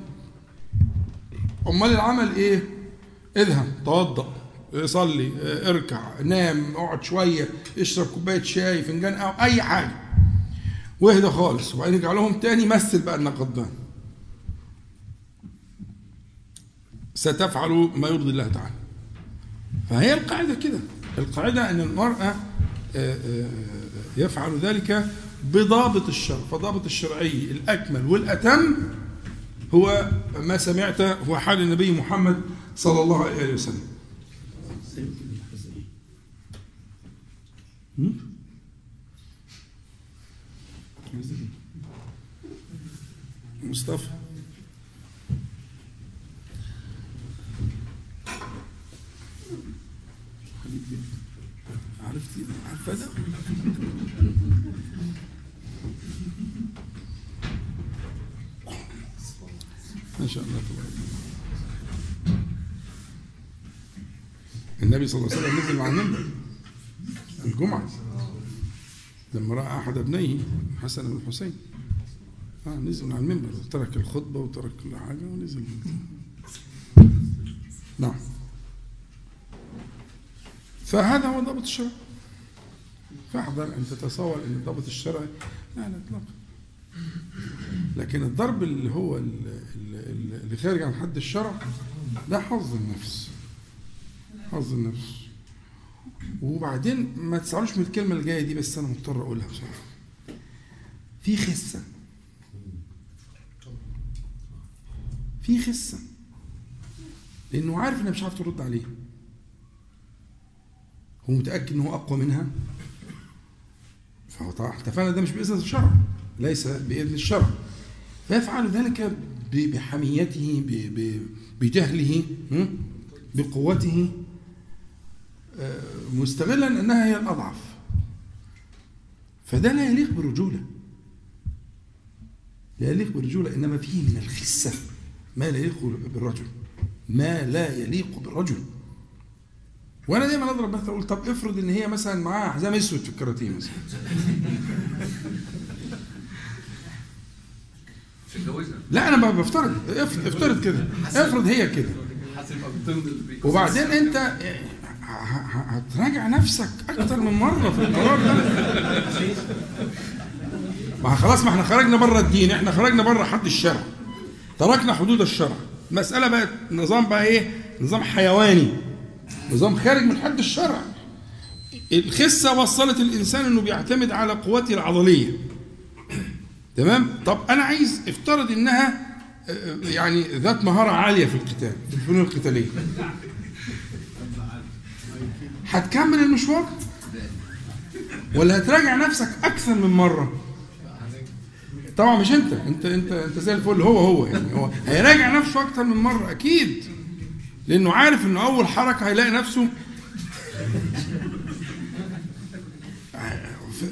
أمال العمل إيه؟ اذهب توضأ، صلي، اركع، نام، اقعد شوية، اشرب كوباية شاي، فنجان قهوة، أي حاجة، واهدى خالص، وبعدين ارجع لهم تاني مثل بقى إنك غضبان. ستفعل ما يرضي الله تعالى. فهي القاعدة كده، القاعدة أن المرأة يفعل ذلك بضابط الشرع، فضابط الشرعي الأكمل والأتم هو ما سمعت هو حال النبي محمد صلى الله عليه وسلم. مصطفى عرفتي ما شاء الله تبارك النبي صلى الله عليه وسلم نزل مع المنبر الجمعة لما رأى أحد ابنيه حسن بن الحسين نزل على المنبر وترك الخطبة وترك كل حاجة ونزل. نعم، فهذا هو ضابط الشرع. فاحذر أن تتصور أن ضابط الشرع لا إطلاقا. لكن الضرب اللي هو اللي خارج عن حد الشرع ده حظ النفس. وبعدين ما تسعروش من الكلمة الجاية دي، بس أنا مضطر أقولها بصراحة. في خسة لأنه عارف أنه مش عارف ترد عليه، ومتأكد أنه أقوى منها فهو طبعا تفعل ده مش بإذن الشرع، ليس بإذن الشرع، فيفعل ذلك بحميته بجهله بقوته، مستغلا أنها هي الأضعف، فده لا يليق برجولة، لا يليق بالرجولة، إنما فيه من الخسة ما لا يليق بالرجل، ما لا يليق بالرجل. وأنا دايما أضرب مثلا أقول طب افرض إن هي مثلا معاها حزام أسود في الكراتين مثلا لا أنا بفترض، افترض كده، افرض هي كده، وبعدين أنت هتراجع نفسك أكتر من مرة في القرار ده. ما خلاص ما احنا خرجنا بره الدين، احنا خرجنا بره حد الشرع، تركنا حدود الشرع، مسألة بقت نظام بقى ايه، نظام حيواني، نظام خارج من حد الشرع. الخسة وصلت الانسان انه بيعتمد على قوته العضلية، تمام. طب انا عايز افترض انها يعني ذات مهارة عالية في القتال، في الفنون القتالية، هتكمل المشوار ولا هتراجع نفسك اكثر من مرة؟ طبعا مش انت زي الفل، هو يعني هو هيراجع نفسه اكتر من مره اكيد، لانه عارف انه اول حركه هيلاقي نفسه،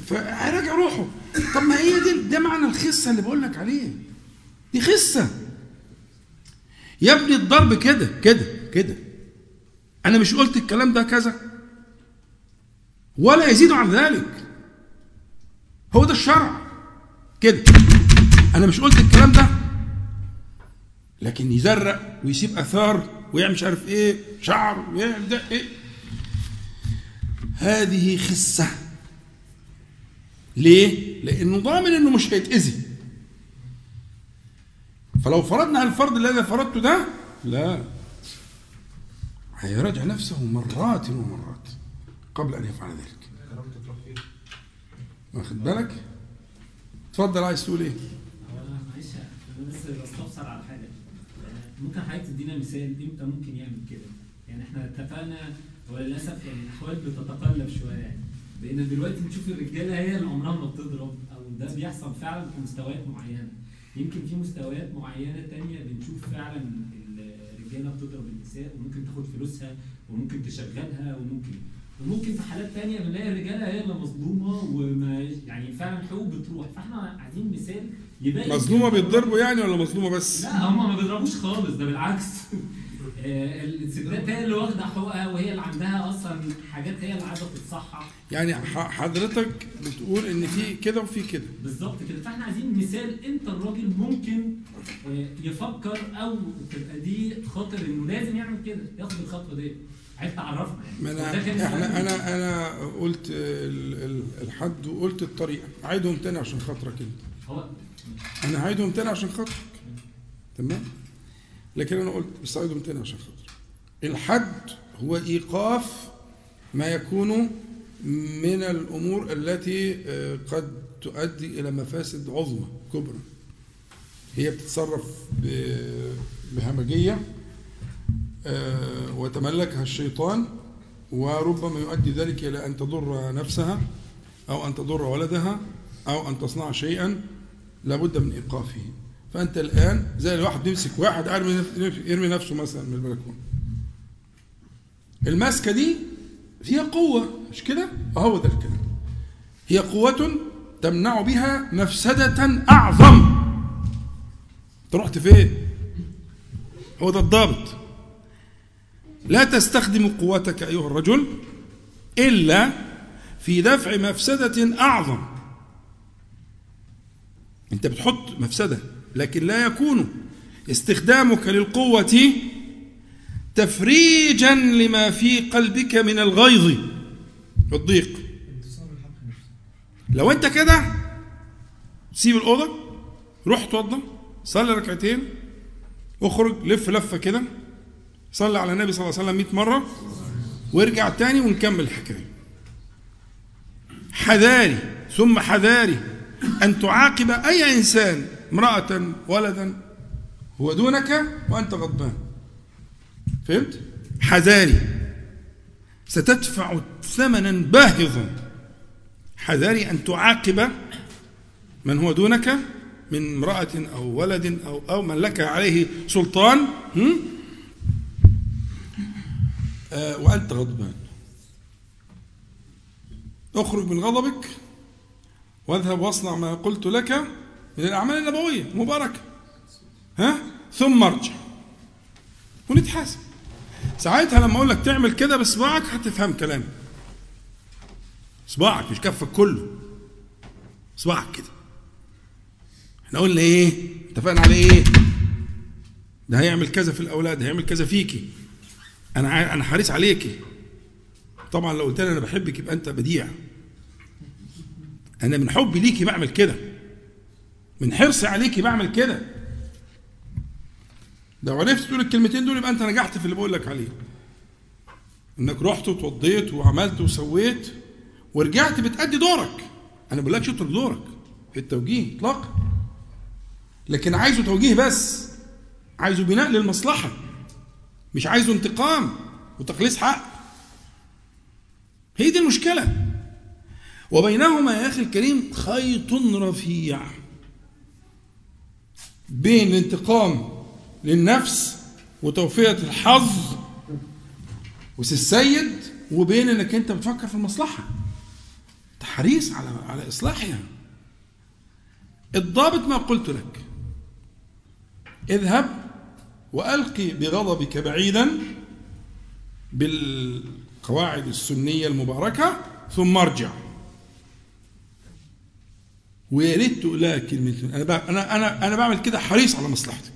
فهيراجع روحه. طب ما هي دي، ده معنى الخسه اللي بقول لك عليه، دي خسه يا ابني. الضرب كده كده كده، انا مش قلت الكلام ده كذا ولا يزيد عن ذلك، هو ده الشرع كده، انا مش قلت الكلام ده، لكن يزرق ويسيب اثار ويعمل مش عارف ايه شعر ويعمل ده ايه، هذه خسه. ليه؟ لانه ضامن انه مش هيتاذي. فلو فرضنا هالفرض اللي انا فرضته ده، لا، هيراجع نفسه مرات ومرات قبل ان يفعل ذلك. واخد بالك؟ اتفضل، عايز تقول ايه؟ معلش انا بس بستفسر على حاجه، ممكن حضرتك تدينا مثال امتى ممكن يعمل كده؟ يعني احنا اتفقنا، وللاسف يعني الاحوال بتتقلب شويه، يعني بقينا دلوقتي بنشوف الرجاله هي اللي عمرها ما بتضرب، او ده بيحصل فعلا في مستويات معينه، يمكن في مستويات معينه تانية بنشوف فعلا الرجاله بتضرب النساء وممكن تاخد فلوسها وممكن تشغلها، وممكن في حالات تانية بنلاقي الرجاله هي اللي مظلومه، وما يعني فعلا حقوق بتروح. فاحنا عايزين مثال يبين مظلومه بيتضربوا يعني ولا مظلومه بس؟ لا، هم ما بيضربوش خالص، ده بالعكس الستات هي اللي واخده حقوقها، وهي اللي عندها اصلا حاجات هي اللي عايزه تتصحح. يعني حضرتك بتقول ان في كده وفي كده، بالظبط كده. فاحنا عايزين مثال امتى الراجل ممكن يفكر او تبقى دي خاطر انه لازم يعمل كده، ياخد الخطوه دي. عايز تعرفنا يعني انا قلت الحد وقلت الطريقه، عيدهم تاني عشان خاطرك انت، انا عيدهم تاني عشان خاطرك، تمام. لكن انا قلت بس عيدهم تاني عشان خاطرك. الحد هو ايقاف ما يكون من الامور التي قد تؤدي الى مفاسد عظمى كبرى، هي بتتصرف بهمجيه وتملكها الشيطان، وربما يؤدي ذلك إلى أن تضر نفسها أو أن تضر ولدها أو أن تصنع شيئا لابد من إيقافه. فأنت الآن زي الواحد يمسك واحد يرمي نفسه مثلا من البلكونة، المسكة دي فيها قوة، مش كده؟ وهو ده الكلام، هي قوة تمنع بها مفسدة أعظم. أنت رحت فين؟ هو ده الضابط. لا تستخدم قوتك أيها الرجل إلا في دفع مفسدة أعظم. أنت بتحط مفسدة، لكن لا يكون استخدامك للقوة تفريجا لما في قلبك من الغيظ والضيق. لو أنت كده سيب الأوضة، روح توضى، صلي ركعتين، اخرج لف لفة كده، صلى على النبي صلى الله عليه وسلم 100 مرة، وارجع تاني ونكمل الحكاية. حذاري ثم حذاري أن تعاقب أي إنسان، امرأة ولدا، هو دونك وأنت غضبان. فهمت؟ حذاري، ستدفع ثمنا باهظا. حذري أن تعاقب من هو دونك من امرأة أو ولد أو من لك عليه سلطان وأنت غضبان. أخرج من غضبك واذهب واصنع ما قلت لك من الأعمال النبوية مباركة، ثم ارجع ونتحاسب. ساعتها لما أقول لك تعمل كده بصباعك هتفهم كلامي، صباعك مش كفك كله، صباعك كده. احنا قلنا ايه؟ اتفقنا على ايه؟ ده هيعمل كذا في الأولاد، هيعمل كذا فيكي، أنا حريص عليكي. طبعا لو قلت لي أنا بحبك يبقى أنت بديع. أنا من حبي ليكي بعمل كده، من حرصي عليكي بعمل كده. لو عرفت تقول الكلمتين دول يبقى أنت نجحت في اللي بقول لك عليه، إنك رحت وتوضيت وعملت وسويت ورجعت بتأدي دورك. أنا بقول لك اترك دورك في التوجيه إطلاقا، لكن عايزه توجيه بس، عايزه بناء للمصلحة، مش عايزه انتقام وتخليص حق. هي دي المشكلة. وبينهما يا أخي الكريم خيط رفيع بين الانتقام للنفس وتوفية الحظ والسيد، وبين انك انت بتفكر في المصلحة، تحريص على إصلاحها. الضابط ما قلت لك، اذهب وألقي بغضبك بعيدا بالقواعد السنية المباركة ثم ارجع. ويا ريت تقول لها كلمتين، أنا بعمل كده حريص على مصلحتك،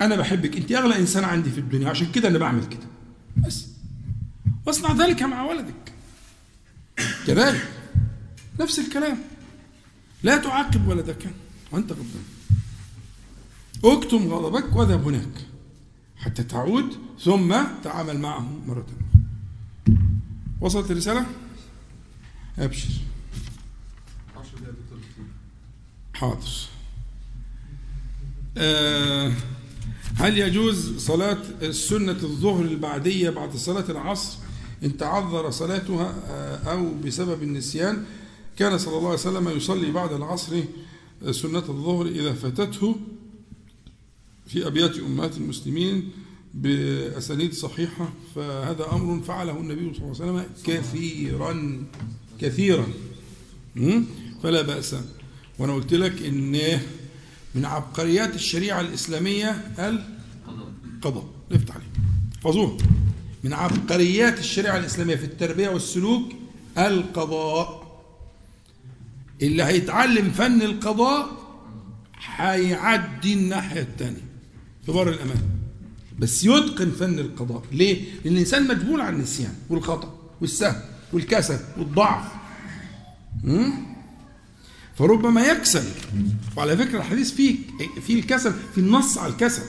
أنا بحبك، أنت أغلى إنسان عندي في الدنيا، عشان كده أنا بعمل كده بس. واصنع ذلك مع ولدك كذلك، نفس الكلام. لا تعاقب ولدك وأنت غضبان، اكتم غضبك واذهب هناك حتى تعود، ثم تعامل معه مرة أخرى. وصلت الرسالة؟ أبشر. حاضر. هل يجوز صلاة السنة الظهر البعدية بعد صلاة العصر إن تعذر صلاتها أو بسبب النسيان؟ كان صلى الله عليه وسلم يصلي بعد العصر سنة الظهر إذا فاتته، في أبيات أمهات المسلمين بأسانيد صحيحة، فهذا أمر فعله النبي صلى الله عليه وسلم كثيرا كثيرا، فلا بأس. وأنا قلت لك إن من عبقريات الشريعة الإسلامية القضاء، نفتح عليه فظوه. من عبقريات الشريعة الإسلامية في التربية والسلوك القضاء. اللي هيتعلم فن القضاء هيعدي الناحية الثانية في بر الأمان، بس يتقن فن القضاء. ليه؟ لأن الإنسان مجبول على النسيان والخطأ والسهو والكسل والضعف، فربما يكسل. وعلى فكرة الحديث فيه الكسل، في النص على الكسل.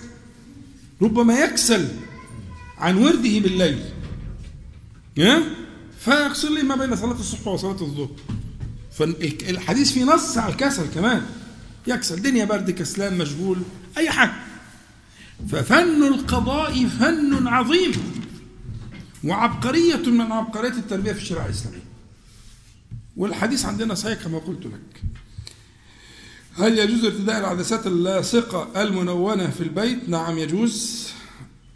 ربما يكسل عن ورده بالليل فيغسل لي ما بين صلاة الصبح وصلاة الظهر، فالحديث فيه نص على الكسل كمان. يكسل، دنيا برد، كسلان، مشغول، أي حاجة. ففن القضاء فن عظيم وعبقرية من عبقريات التربية في الشريعة الإسلامية. والحديث عندنا صحيح كما قلت لك. هل يجوز ارتداء العدسات اللاصقة المنونة في البيت؟ نعم يجوز.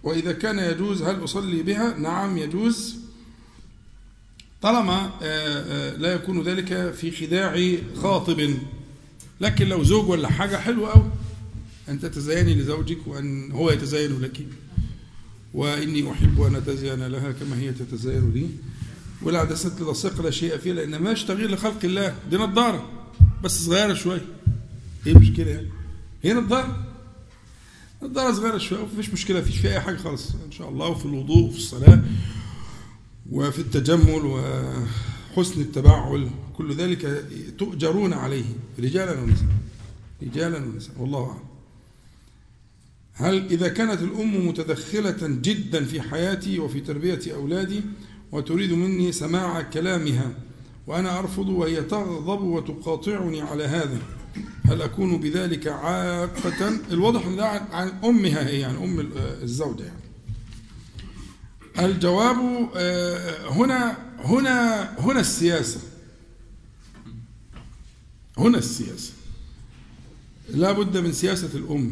وإذا كان يجوز هل أصلي بها؟ نعم يجوز، طالما لا يكون ذلك في خداع خاطب. لكن لو زوج ولا حاجة حلوة أوي أن تتزيني لزوجك وأن هو يتزين لك، وإني أحب أن أتزين لها كما هي تتزين لي. والعدسات اللاصقة لا شيء فيها، لأن ما تغيير لخلق الله. دي نظارة بس صغيرة شوية، إيه مشكلة يعني؟ هي نظارة صغيرة شوية، ومفيش مشكلة، مفيش فيها أي حاجة خالص إن شاء الله. وفي الوضوء وفي الصلاة وفي التجمل وحسن التباعل كل ذلك تؤجرون عليه رجالا ونساء، رجالا ونساء، والله أعلم. هل إذا كانت الأم متدخلة جدا في حياتي وفي تربية أولادي وتريد مني سماع كلامها وأنا أرفض وهي تغضب وتقاطعني على هذا، هل أكون بذلك عاقة؟ الواضح أن ده عن أمها هي، عن أم الزوجة يعني. الجواب هنا هنا هنا السياسة، هنا السياسة، لا بد من سياسة الأمة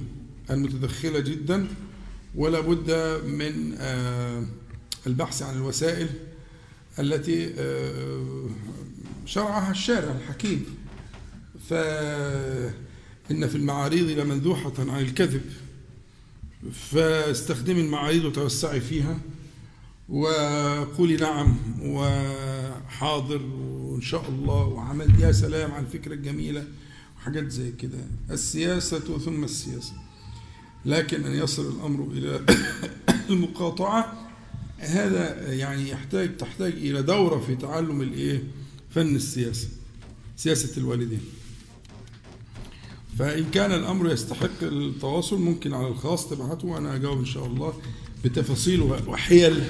المتدخلة جدا، ولا بد من البحث عن الوسائل التي شرعها الشارع الحكيم. فإن في المعاريض لمندوحة عن الكذب، فاستخدم المعاريض وتوسعي فيها وقولي نعم وحاضر وإن شاء الله وعمل، يا سلام على الفكرة الجميلة وحاجات زي كده. السياسة ثم السياسة، لكن أن يصل الأمر إلى المقاطعة هذا يعني تحتاج إلى دورة في تعلم فن السياسة، سياسة الوالدين. فإن كان الأمر يستحق التواصل ممكن على الخاص تبعته وأنا أجاوب إن شاء الله بتفاصيل وحيل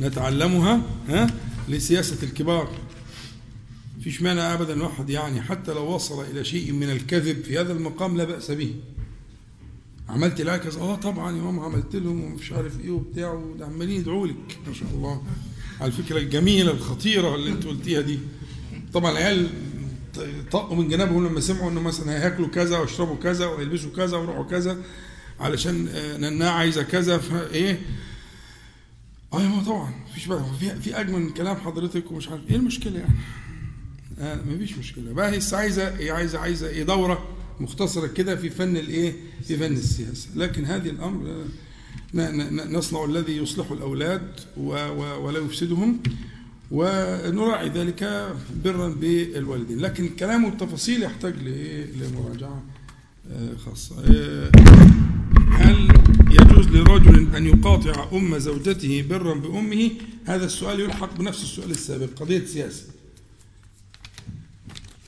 نتعلمها لسياسة الكبار. فيش مانع أبدا واحد يعني حتى لو وصل إلى شيء من الكذب في هذا المقام لا بأس به. عملت العكس، طبعا يا ماما عملت لهم ومش عارف ايه وبتاع، وعمالين يدعوا لك ما شاء الله على الفكره الجميله الخطيره اللي انت قلتيها دي. طبعا العيال طقوا من جنابهم لما سمعوا انه مثلا هياكلوا كذا ويشربوا كذا ويلبسوا كذا ويروحوا كذا علشان نناع عايزه كذا، فايه ايوه طبعا مفيش بقى في اجمل من كلام حضرتك ومش عارف ايه المشكله يعني. مفيش مشكله بقى، هي عايزه ايه دوره مختصرة كده في فن في فن السياسة. لكن هذه الأمر نصنع الذي يصلح الأولاد ولا يفسدهم، ونراعي ذلك برا بالوالدين. لكن الكلام والتفاصيل يحتاج لمراجعة خاصة. هل يجوز لرجل أن يقاطع أم زوجته برا بأمه؟ هذا السؤال يلحق بنفس السؤال السابق، قضية سياسة.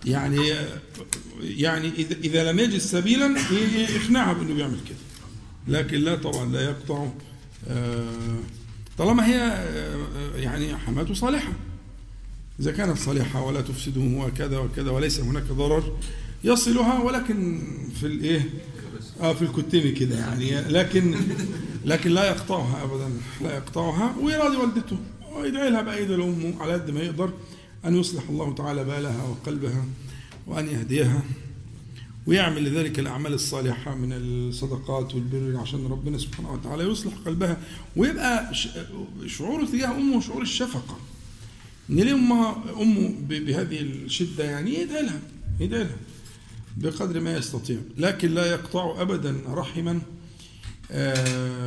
يعني إذا لم يجد سبيلا يقنعها بأنه بيعمل كده، لكن لا طبعا لا يقطع طالما هي يعني حماته صالحة. إذا كانت صالحة ولا تفسده وكذا وكذا وليس هناك ضرر يصلها، ولكن في في الكتم كده يعني، لكن لا يقطعها أبدا، لا يقطعها، ويراضي والدته ويدعي لها بأيد الأم على قد ما يقدر أن يصلح الله تعالى بالها وقلبها وأن يهديها ويعمل لذلك الأعمال الصالحة من الصدقات والبر عشان ربنا سبحانه وتعالى يصلح قلبها، ويبقى شعوره تجاه أمه شعور الشفقة، إن ليه أمه بهذه الشدة يعني، يدعي لها بقدر ما يستطيع، لكن لا يقطع أبدا رحما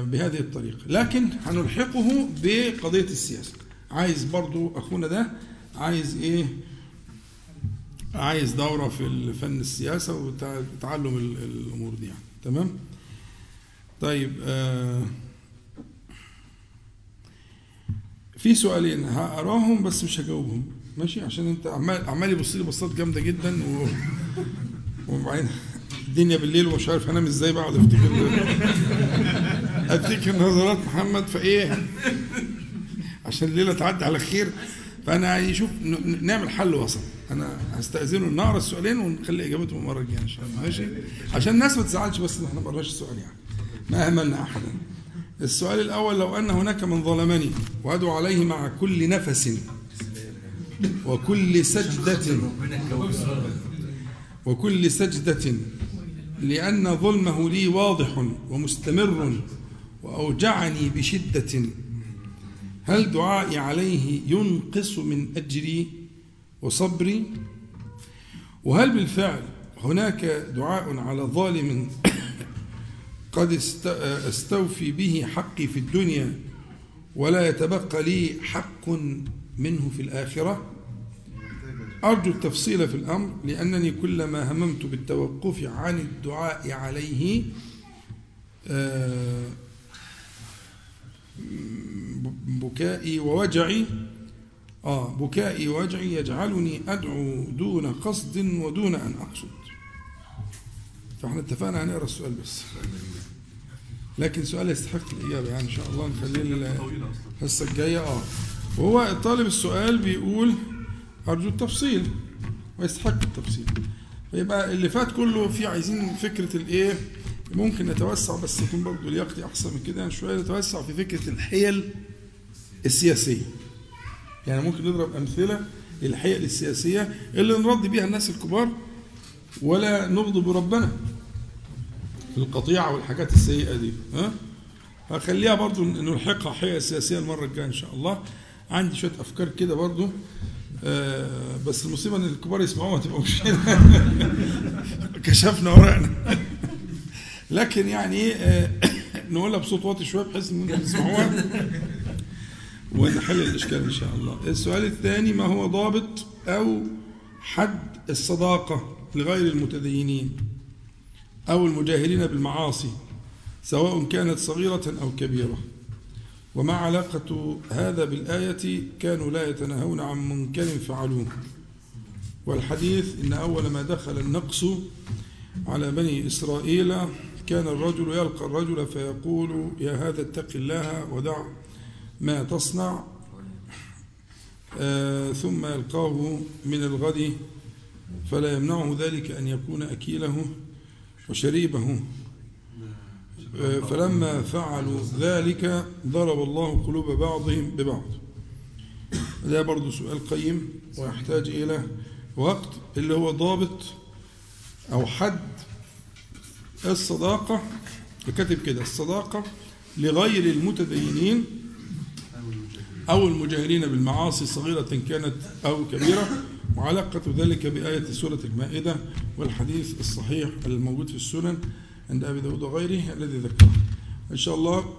بهذه الطريقة. لكن هنلحقه بقضية السياسة. عايز برضو أخونا ده عايز عايز دورة في فن السياسة وتعلم الأمور دي يعني. تمام؟ طيب، في سؤالين هقراهم بس مش هجاوبهم، ماشي؟ عشان أنت عمال يبص لي بصات جامدة جدا وبعدين الدنيا بالليل ومش عارف أنام إزاي، بقعد أفتكر نظرات محمد عشان الليلة تعدي على خير. فأنا يشوف نعمل حل وسط، أنا هستأذنه النهار السؤالين ونخلي إجابته المرة الجاية إن شاء الله، ماشي؟ عشان الناس ما تزعلش بس إن إحنا ما قرناش السؤال يعني، ما أهملنا أحدا. السؤال الأول: لو أن هناك من ظلمني وأدعو عليه مع كل نفس وكل سجدة لأن ظلمه لي واضح ومستمر وأوجعني بشدة، هل دعائي عليه ينقص من أجري وصبري؟ وهل بالفعل هناك دعاء على ظالم قد استوفي به حقي في الدنيا ولا يتبقى لي حق منه في الآخرة؟ أرجو التفصيل في الأمر، لأنني كلما هممت بالتوقف عن الدعاء عليه بكائي ووجعي يجعلني أدعو دون قصد ودون أن أقصد. فإحنا اتفقنا هنقرأ السؤال بس، لكن سؤال يستحق الإجابة يعني إن شاء الله نخليه الحصة الجاية. وهو طالب السؤال بيقول أرجو التفصيل ويستحق التفصيل، فيبقى اللي فات كله في عايزين فكرة ممكن نتوسع بس يكون برضه لياقتي احسن من كده شويه، نتوسع في فكره الحيل السياسيه. يعني ممكن نضرب امثله للحيل السياسيه اللي نرضي بيها الناس الكبار ولا نغضب ربنا في القطيعه والحاجات السيئه دي. ها هخليها برضه نلحقها حيل سياسيه المره الجايه ان شاء الله. عندي شويه افكار كده برضه بس المصيبه ان الكبار يسمعوها تبقى مشكله كشفنا ورقنا لكن يعني نقولها بصوت واطي شويه بحيث ان انتم تسمعوها ونحل الاشكال ان شاء الله. السؤال الثاني، ما هو ضابط او حد الصداقه لغير المتدينين او المجاهرين بالمعاصي سواء كانت صغيره او كبيره، وما علاقة هذا بالآية كانوا لا يتناهون عن منكر فعلوه، والحديث إن أول ما دخل النقص على بني إسرائيل كان الرجل يلقى الرجل فيقول يا هذا اتق الله ودع ما تصنع ثم يلقاه من الغد فلا يمنعه ذلك أن يكون أكيله وشريبه، فلما فعلوا ذلك ضرب الله قلوب بعضهم ببعض. ده برضو سؤال قيم ويحتاج إلى وقت، اللي هو ضابط أو حد الصداقة. كاتب كده الصداقة لغير المتدينين أو المجاهرين بالمعاصي صغيرة كانت أو كبيرة، وعلاقة ذلك بآية سورة المائدة والحديث الصحيح الموجود في السنن عند أبي داود وغيره الذي ذكره. إن شاء الله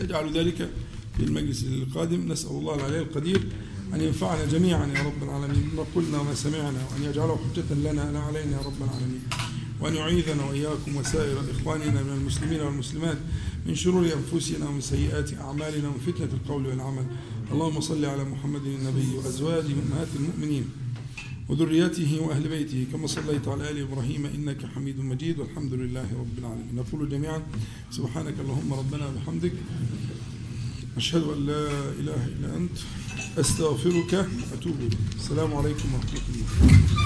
اجعل ذلك في المجلس القادم. نسأل الله العلي القدير أن ينفعنا جميعا يا رب العالمين ما قلنا وما سمعنا، وأن يجعله حجة لنا لا علينا يا رب العالمين، وأن يعيذنا وإياكم وسائر إخواننا من المسلمين والمسلمات من شرور أنفسنا ومن سيئات أعمالنا ومن فتنة القول والعمل. اللهم صل على محمد النبي وأزواجه أمهات المؤمنين وذريته وأهل بيته كما صليت على آل إبراهيم إنك حميد مجيد، والحمد لله رب العالمين. نقول جميعا سبحانك اللهم ربنا وبحمدك، أشهد أن لا إله إلا أنت، أستغفرك وأتوب إليك. السلام عليكم ورحمة الله.